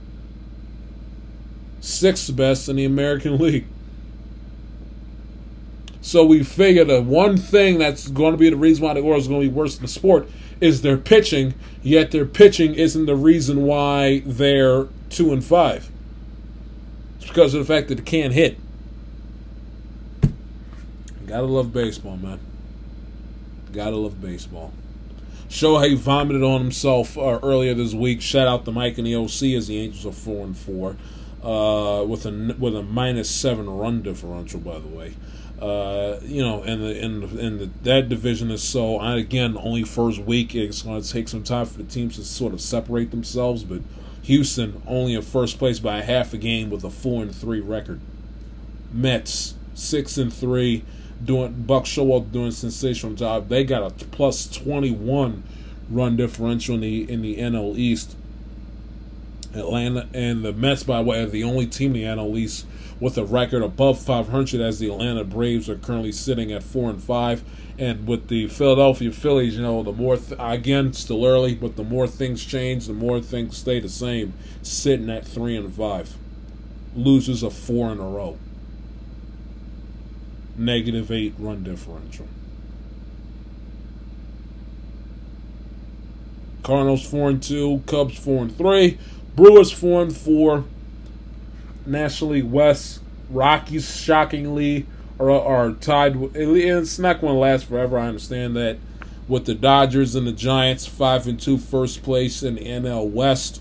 6th best in the American League. So we figure the one thing that's going to be the reason why the Orioles are going to be worse in the sport is their pitching, yet their pitching isn't the reason why they're 2-5. It's because of the fact that they can't hit. Gotta love baseball, man. Gotta love baseball. Shohei vomited on himself earlier this week. Shout out to Mike and the OC as the Angels are 4-4 with a -7 run differential. By the way, in that division is so. And again, only first week. It's going to take some time for the teams to sort of separate themselves. But Houston only in first place by half a game with a 4-3 record. Mets 6-3. Doing Buck Showalter doing a sensational job. They got a +21 run differential in the NL East. Atlanta and the Mets, by the way, are the only team in the NL East with a record above 500, as the Atlanta Braves are currently sitting at 4-5. And with the Philadelphia Phillies, the more again still early, but the more things change, the more things stay the same. Sitting at 3-5, losers of 4 in a row. -8 run differential. Cardinals 4-2, Cubs 4-3, Brewers 4-4. National League West, Rockies shockingly are tied. It's not going to last forever. I understand that. With the Dodgers and the Giants 5-2, first place in the NL West,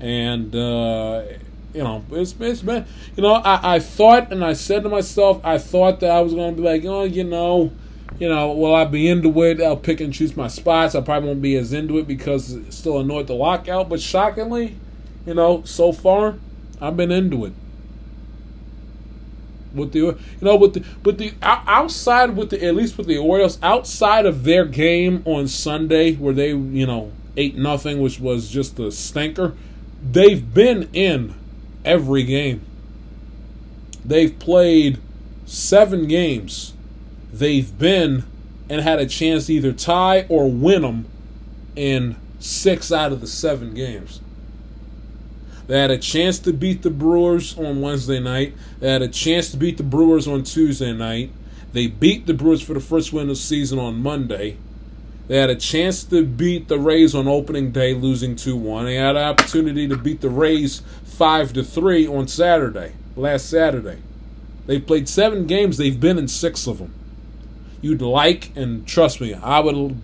and. It's been, I thought, and I said to myself, I thought that I was going to be like, will I be into it? I'll pick and choose my spots. I probably won't be as into it because it's still annoyed the lockout. But shockingly, so far, I've been into it. With the Orioles, outside of their game on Sunday where they, 8-0, which was just a stinker, they've been in every game. They've played 7 games. They've been and had a chance to either tie or win them in 6 out of the 7 games. They had a chance to beat the Brewers on Wednesday night. They had a chance to beat the Brewers on Tuesday night. They beat the Brewers for the first win of the season on Monday. They had a chance to beat the Rays on opening day, losing 2-1. They had an opportunity to beat the Rays 5-3 on Saturday, last Saturday. They played 7 games. They've been in 6 of them. You'd like, and trust me, I'd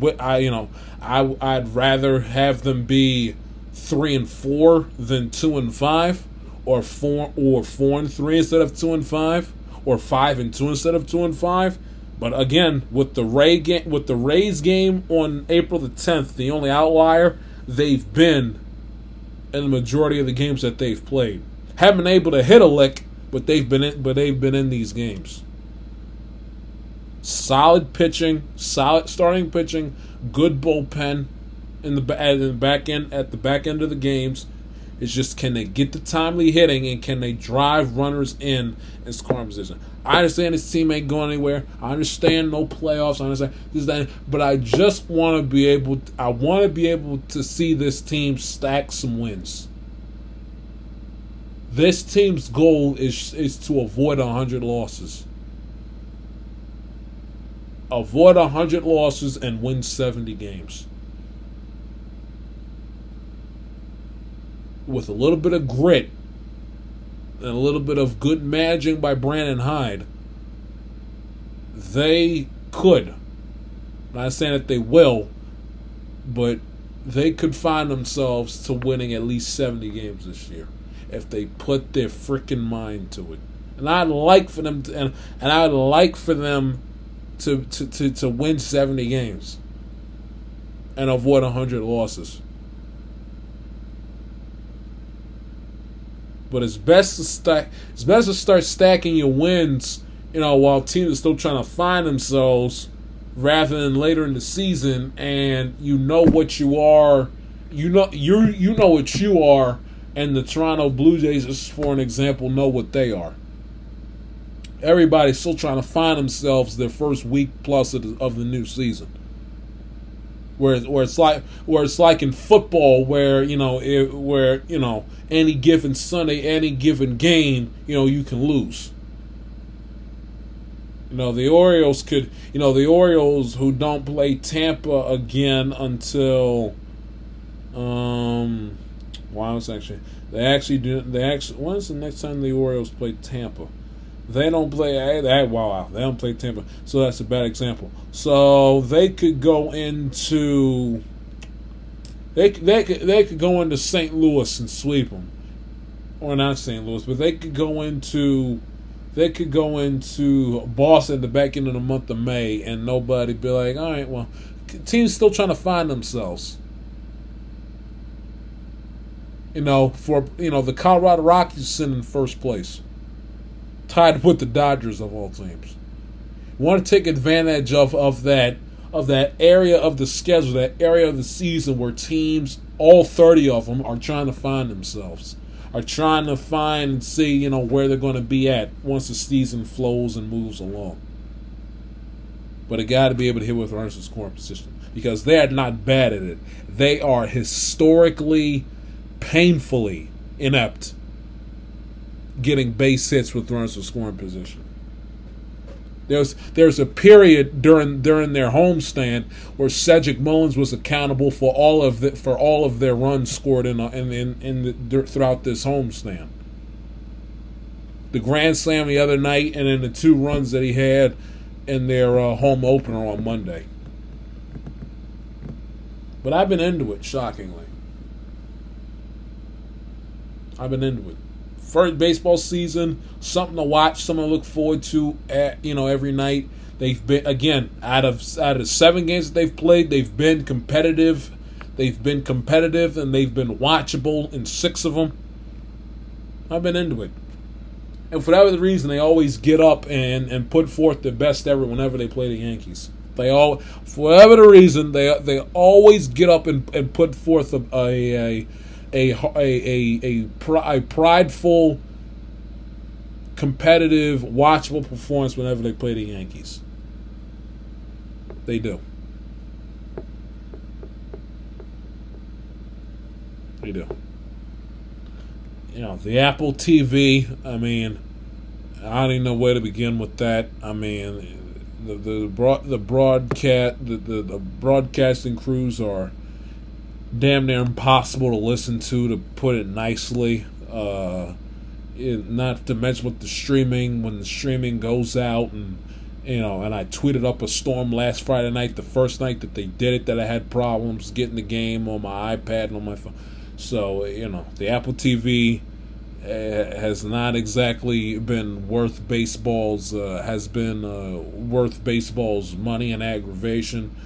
rather have them be 3-4 than 2-5, or 4-3 instead of 2-5, or 5-2 instead of 2-5. But again, with the Rays game on April the 10th, the only outlier, they've been in the majority of the games that they've played. Haven't been able to hit a lick, but they've been in these games. Solid pitching, solid starting pitching, good bullpen at the back end of the games. It's just, can they get the timely hitting, and can they drive runners in scoring position? I understand this team ain't going anywhere. I understand no playoffs. I understand this, that, but I just want to be able. I want to be able to see this team stack some wins. This team's goal is to avoid 100 losses. Avoid 100 losses and win 70 games. With a little bit of grit and a little bit of good managing by Brandon Hyde, they could, I'm not saying that they will, but they could find themselves to winning at least 70 games this year if they put their freaking mind to it. And I'd like for them to win 70 games and avoid 100 losses. But it's best to start stacking your wins, while teams are still trying to find themselves, rather than later in the season and you know what you are, and the Toronto Blue Jays, just for an example, know what they are. Everybody's still trying to find themselves their first week plus of the new season. Where it's like in football, where any given Sunday, any given game, you can lose. The Orioles could, the Orioles who don't play Tampa again until, when's the next time the Orioles play Tampa? They don't play Tampa. So that's a bad example. So they could go into, they could go into St. Louis and sweep them, or not St. Louis, but they could go into Boston at the back end of the month of May, and nobody be like, all right, well, teams still trying to find themselves. The Colorado Rockies sitting in first place, tied with the Dodgers of all teams. Want to take advantage of that area of the schedule, that area of the season where teams, all 30 of them, are trying to find themselves, are trying to find and see, where they're going to be at once the season flows and moves along. But they got to be able to hit with runners in scoring position, because they are not bad at it. They are historically, painfully inept getting base hits with runners in scoring position. There's a period during their homestand where Cedric Mullins was accountable for all of their runs scored throughout this homestand. The grand slam the other night, and then the two runs that he had in their home opener on Monday. But I've been into it, shockingly. First baseball season, something to watch, something to look forward to. Every night they've been, again, out of 7 games that they've played, they've been competitive, and they've been watchable in 6 of them. I've been into it, and for that other reason, they always get up and put forth their best ever whenever they play the Yankees. They always get up and put forth a prideful, competitive, watchable performance whenever they play the Yankees. They do. The Apple TV, I don't even know where to begin with that. The broadcasting crews are damn near impossible to listen to put it nicely. Not to mention with the streaming, when the streaming goes out, and I tweeted up a storm last Friday night, the first night that they did it, that I had problems getting the game on my iPad and on my phone. So, the Apple TV has not exactly been worth baseball's worth baseball's money and aggravation.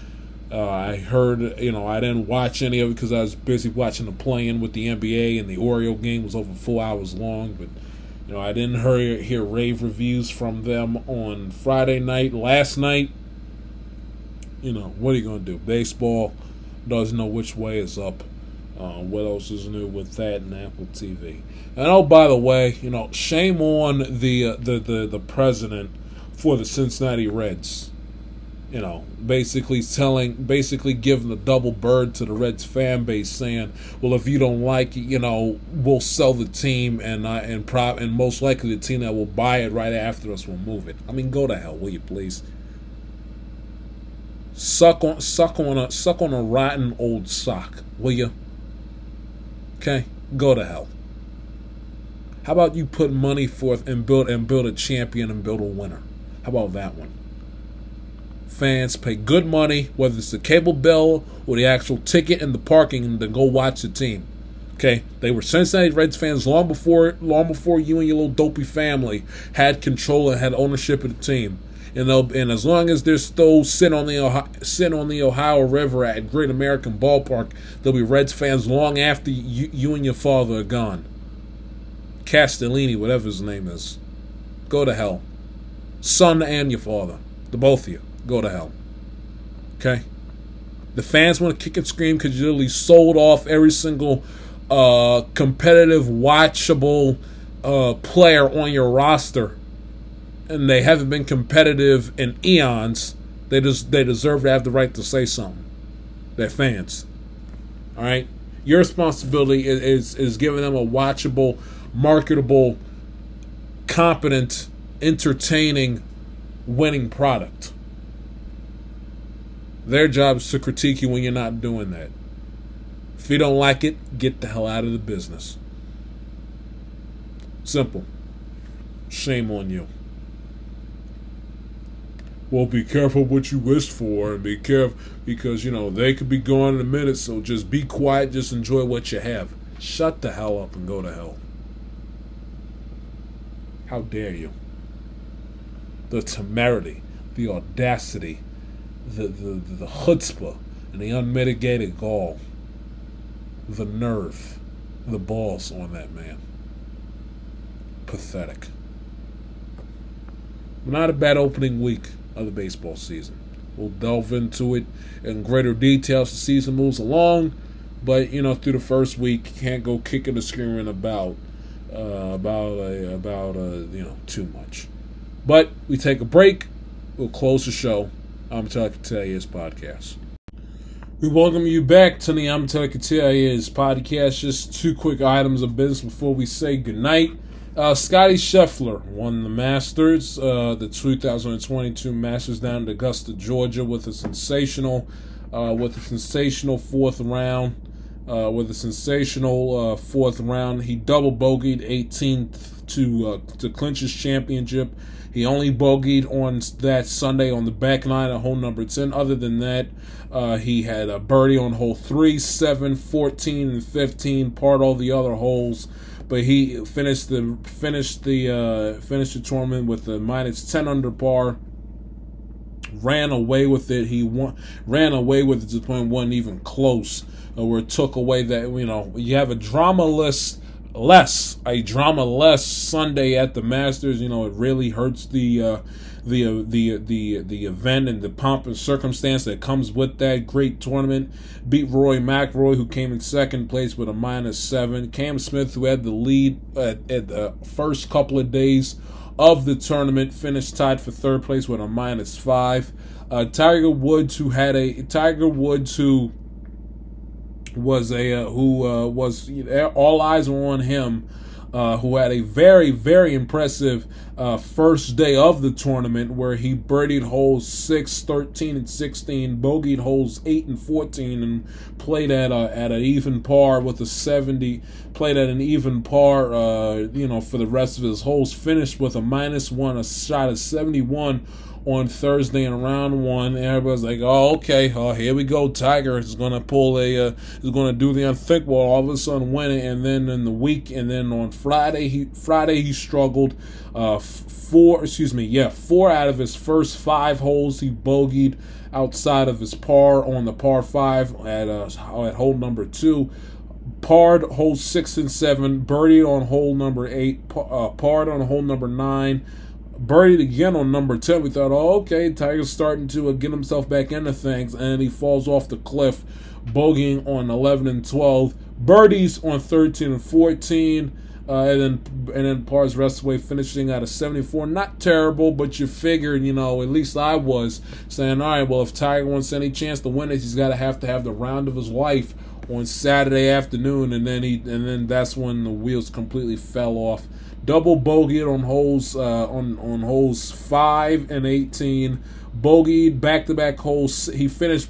I heard, I didn't watch any of it because I was busy watching the play-in with the NBA, and the Oriole game was over 4 hours long. But, I didn't hear rave reviews from them on Friday night. Last night, what are you going to do? Baseball doesn't know which way is up. What else is new with that and Apple TV? And by the way, shame on the president for the Cincinnati Reds. Basically giving the double bird to the Reds fan base, saying, well, if you don't like it, we'll sell the team, and most likely the team that will buy it right after us will move it. Go to hell, will you please? Suck on a rotten old sock, will you? Okay, go to hell. How about you put money forth and build a champion and build a winner? How about that one? Fans pay good money, whether it's the cable bill or the actual ticket and the parking, and then go watch the team. Okay, they were Cincinnati Reds fans long before you and your little dopey family had control and had ownership of the team. And as long as they're still sitting on the Ohio River at Great American Ballpark, they'll be Reds fans long after you and your father are gone. Castellini, whatever his name is, go to hell. Son and your father, the both of you. Go to hell. Okay? The fans want to kick and scream because you literally sold off every single competitive, watchable player on your roster, and they haven't been competitive in eons. They deserve to have the right to say something. They're fans. All right? Your responsibility is giving them a watchable, marketable, competent, entertaining winning product. Their job is to critique you when you're not doing that. If you don't like it, get the hell out of the business. Simple. Shame on you. Well, be careful what you wish for, and be careful because, you know, they could be gone in a minute, so just be quiet, just enjoy what you have. Shut the hell up and go to hell. How dare you? The temerity, the audacity, the chutzpah, and the unmitigated gall, the nerve, the balls on that man. Pathetic. Not a bad opening week of the baseball season. We'll delve into it in greater detail as the season moves along, but you know, through the first week, you can't go kicking and screaming about too much. But we take a break. We'll close the show. I'm Telekatia's podcast. We welcome you back to the I'm Telekatia's podcast. Just two quick items of business before we say goodnight. Scottie Scheffler won the Masters, the 2022 Masters down in Augusta, Georgia, with a sensational fourth round. He double bogeyed 18th to clinch his championship. He only bogeyed on that Sunday on the back nine at hole number 10. Other than that, he had a birdie on hole 3, 7, 14, and 15, parred all the other holes. But he finished the tournament with a -10 under par. Ran away with it. He ran away with it to the point it wasn't even close. Where it took away that, you know, you have a drama-less Sunday at the Masters. You know, it really hurts the event and the pomp and circumstance that comes with that great tournament. Beat Rory McIlroy, who came in second place, with a -7. Cam Smith, who had the lead at the first couple of days of the tournament, finished tied for third place with a -5. Tiger Woods, who was all eyes were on him, who had a very, very impressive first day of the tournament, where he birdied holes 6, 13, and 16, bogeyed holes 8 and 14, and played at an even par for the rest of his holes. Finished with a -1, a shot at 71. On Thursday in round one, and everybody's like, "Oh, okay, oh, here we go. Tiger is gonna do the unthinkable. All of a sudden, win it." And then on Friday, he struggled. Four out of his first 5 holes he bogeyed outside of his par on the par 5 at hole number 2. Parred hole 6 and 7, birdied on hole number 8, parred on hole number 9. Birdied again on number 10. We thought, oh, okay, Tiger's starting to get himself back into things, and he falls off the cliff, bogeying on 11 and 12, birdies on 13 and 14, and then pars rest away, finishing at a 74. Not terrible, but you figured, you know, at least I was saying, all right, well, if Tiger wants any chance to win it, he's got to have the round of his life on Saturday afternoon, and then that's when the wheels completely fell off. Double bogeyed on holes holes 5 and 18. Bogeyed back-to-back holes. He finished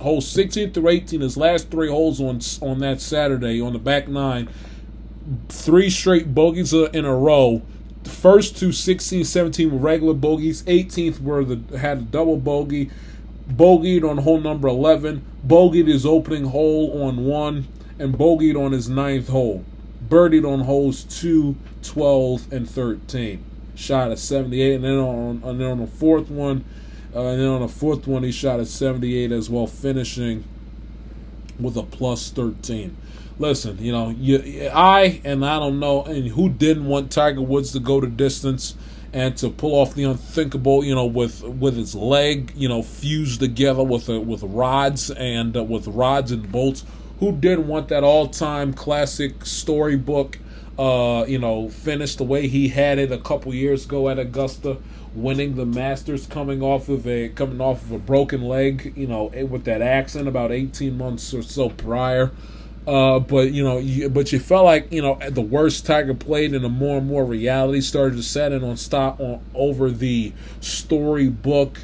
holes 16 through 18. His last 3 holes on that Saturday on the back nine. 3 straight bogeys in a row. The first two 16, 17 were regular bogeys. 18th had a double bogey. Bogeyed on hole number 11. Bogeyed his opening hole on 1, and bogeyed on his 9th hole. Birdied on holes 2, 12, and 13. Shot at 78, and then on the fourth one, he shot at 78 as well, finishing with a +13. Listen, you know, I don't know, and who didn't want Tiger Woods to go the distance and to pull off the unthinkable, you know, with his leg, you know, fused together with rods and bolts. Who didn't want that all-time classic storybook, finish the way he had it a couple years ago at Augusta, winning the Masters, coming off of a broken leg, you know, with that accident about 18 months or so prior. But you felt like, the worse Tiger played and the more and more reality started to set in over the storybook,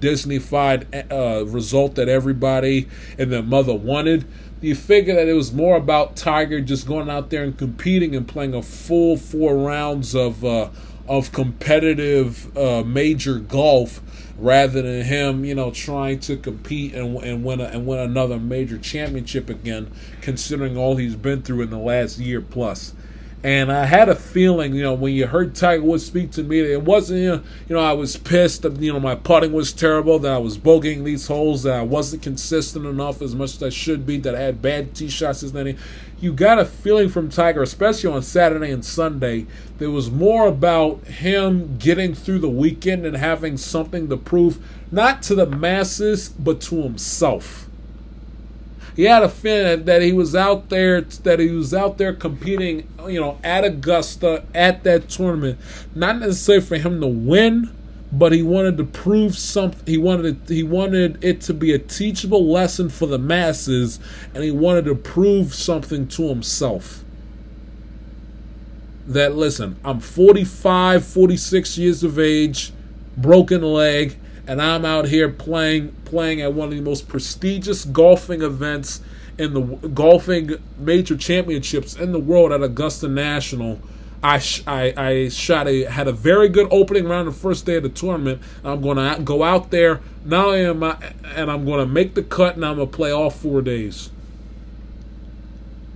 Disney-fied result that everybody and their mother wanted. You figure that it was more about Tiger just going out there and competing and playing a full 4 rounds of competitive major golf, rather than him, trying to compete and win another major championship again, considering all he's been through in the last year plus. And I had a feeling, when you heard Tiger Woods speak to me, it wasn't, I was pissed that, my putting was terrible, that I was bogeying these holes, that I wasn't consistent enough as much as I should be, that I had bad tee shots. You got a feeling from Tiger, especially on Saturday and Sunday, that it was more about him getting through the weekend and having something to prove, not to the masses, but to himself. He had a feeling that he was out there competing, at Augusta at that tournament, not necessarily for him to win, but he wanted to prove something. He wanted it to be a teachable lesson for the masses, and he wanted to prove something to himself. That, listen, I'm 45, 46 years of age, broken leg, and I'm out here playing at one of the most prestigious golfing events in the golfing major championships in the world at Augusta National. I had a very good opening round the first day of the tournament. I'm going to go out there now, and I'm going to make the cut, and I'm going to play all 4 days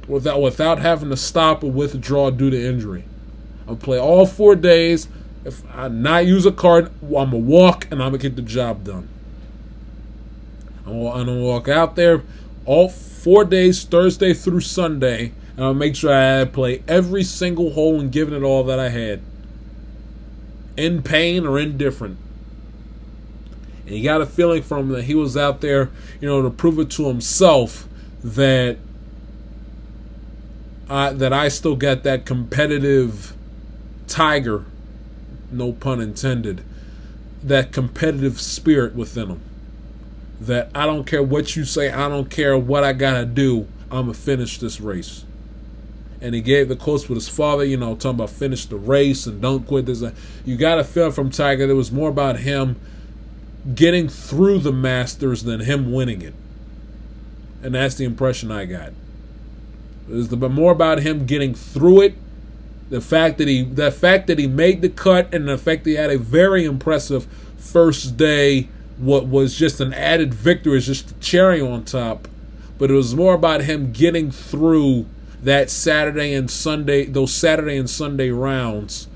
without having to stop or withdraw due to injury. I'll play all 4 days. If I not use a card, I'm going to walk, and I'm going to get the job done. I'm going to walk out there all 4 days, Thursday through Sunday, and I'll make sure I play every single hole and giving it all that I had, in pain or indifferent. And you got a feeling from him that he was out there, to prove it to himself that I still got that competitive Tiger, no pun intended, that competitive spirit within him. That I don't care what you say, I don't care what I gotta do, I'm gonna finish this race. And he gave the quotes with his father, talking about finish the race and don't quit. You gotta feel from Tiger that it was more about him getting through the Masters than him winning it. And that's the impression I got. It was more about him getting through it. The fact that he made the cut, and the fact that he had a very impressive first day, what was just an added victory, is just the cherry on top. But it was more about him getting through that Saturday and Sunday rounds,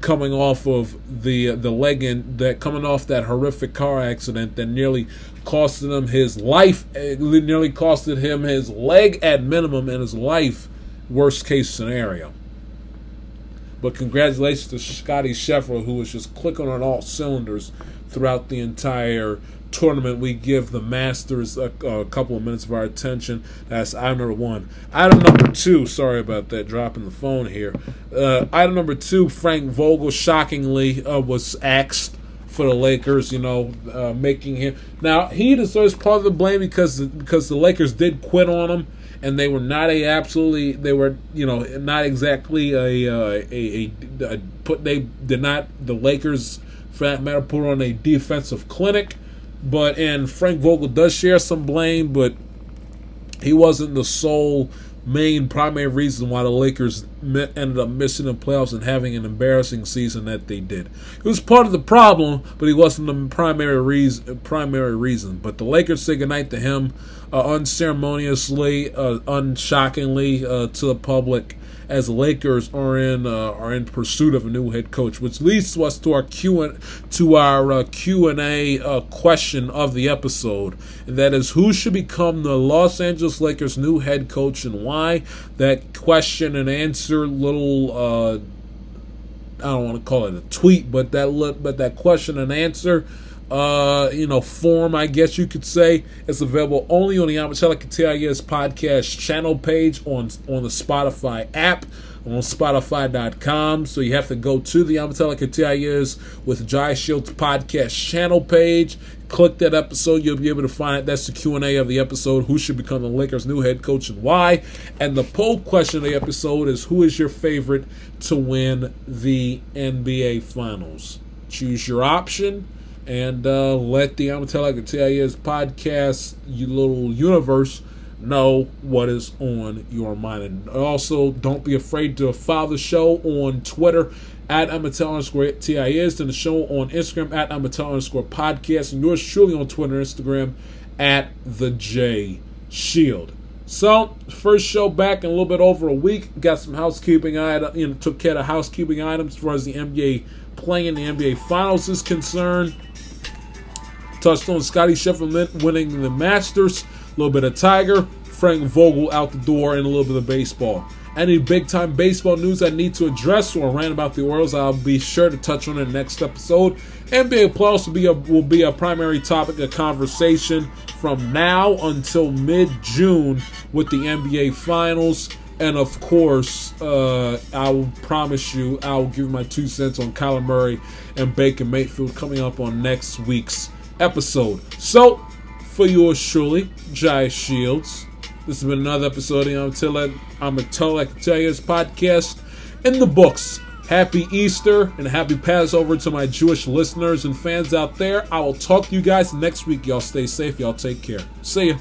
coming off of the leg in, that coming off that horrific car accident that nearly costed him his life, nearly costed him his leg at minimum and his life, worst case scenario. But congratulations to Scottie Scheffler, who was just clicking on all cylinders throughout the entire tournament. We give the Masters a couple of minutes of our attention. That's item number one. Item number two, sorry about that, dropping the phone here. Item number two, Frank Vogel shockingly was axed for the Lakers, making him. Now, he deserves part of the blame because the Lakers did quit on him. And they were the Lakers, for that matter, put on a defensive clinic. And Frank Vogel does share some blame, but he wasn't the sole primary reason why the Lakers ended up missing the playoffs and having an embarrassing season that they did. He was part of the problem, but he wasn't the primary reason. But the Lakers say goodnight to him, unceremoniously, unshockingly to the public, as the Lakers are in pursuit of a new head coach, which leads us to our Q&A question of the episode, and that is, who should become the Los Angeles Lakers' new head coach and why? That question and answer I don't want to call it a tweet, but that question and answer form, I guess you could say, it's available only on the Amateur Catalia's podcast channel page on the Spotify app. on Spotify.com. So you have to go to the Amatella Cotillas with Jai Shields podcast channel page. Click that episode. You'll be able to find it. That's the Q&A of the episode. Who should become the Lakers' new head coach and why? And the poll question of the episode is, who is your favorite to win the NBA Finals? Choose your option. And let the Amatella Cotillas podcast, your little universe, know what is on your mind. And also, don't be afraid to follow the show on Twitter at Amatella_TIS, and the show on Instagram at Amatella_podcast, and yours truly on Twitter and Instagram at the J Shield. So, first show back in a little bit over a week. Got some housekeeping items, took care of housekeeping items as far as the NBA playing the NBA Finals is concerned. Touched on Scottie Scheffler winning the Masters, a little bit of Tiger, Frank Vogel out the door, and a little bit of baseball. Any big-time baseball news I need to address or rant about the Orioles, I'll be sure to touch on in the next episode. NBA playoffs will be a primary topic of conversation from now until mid-June with the NBA Finals. And, of course, I will promise you I will give my 2 cents on Kyler Murray and Baker Mayfield coming up on next week's episode. So, for yours truly, Jai Shields, this has been another episode of the Amatella Cotillas podcast in the books. Happy Easter and happy Passover to my Jewish listeners and fans out there. I will talk to you guys next week. Y'all stay safe. Y'all take care. See ya.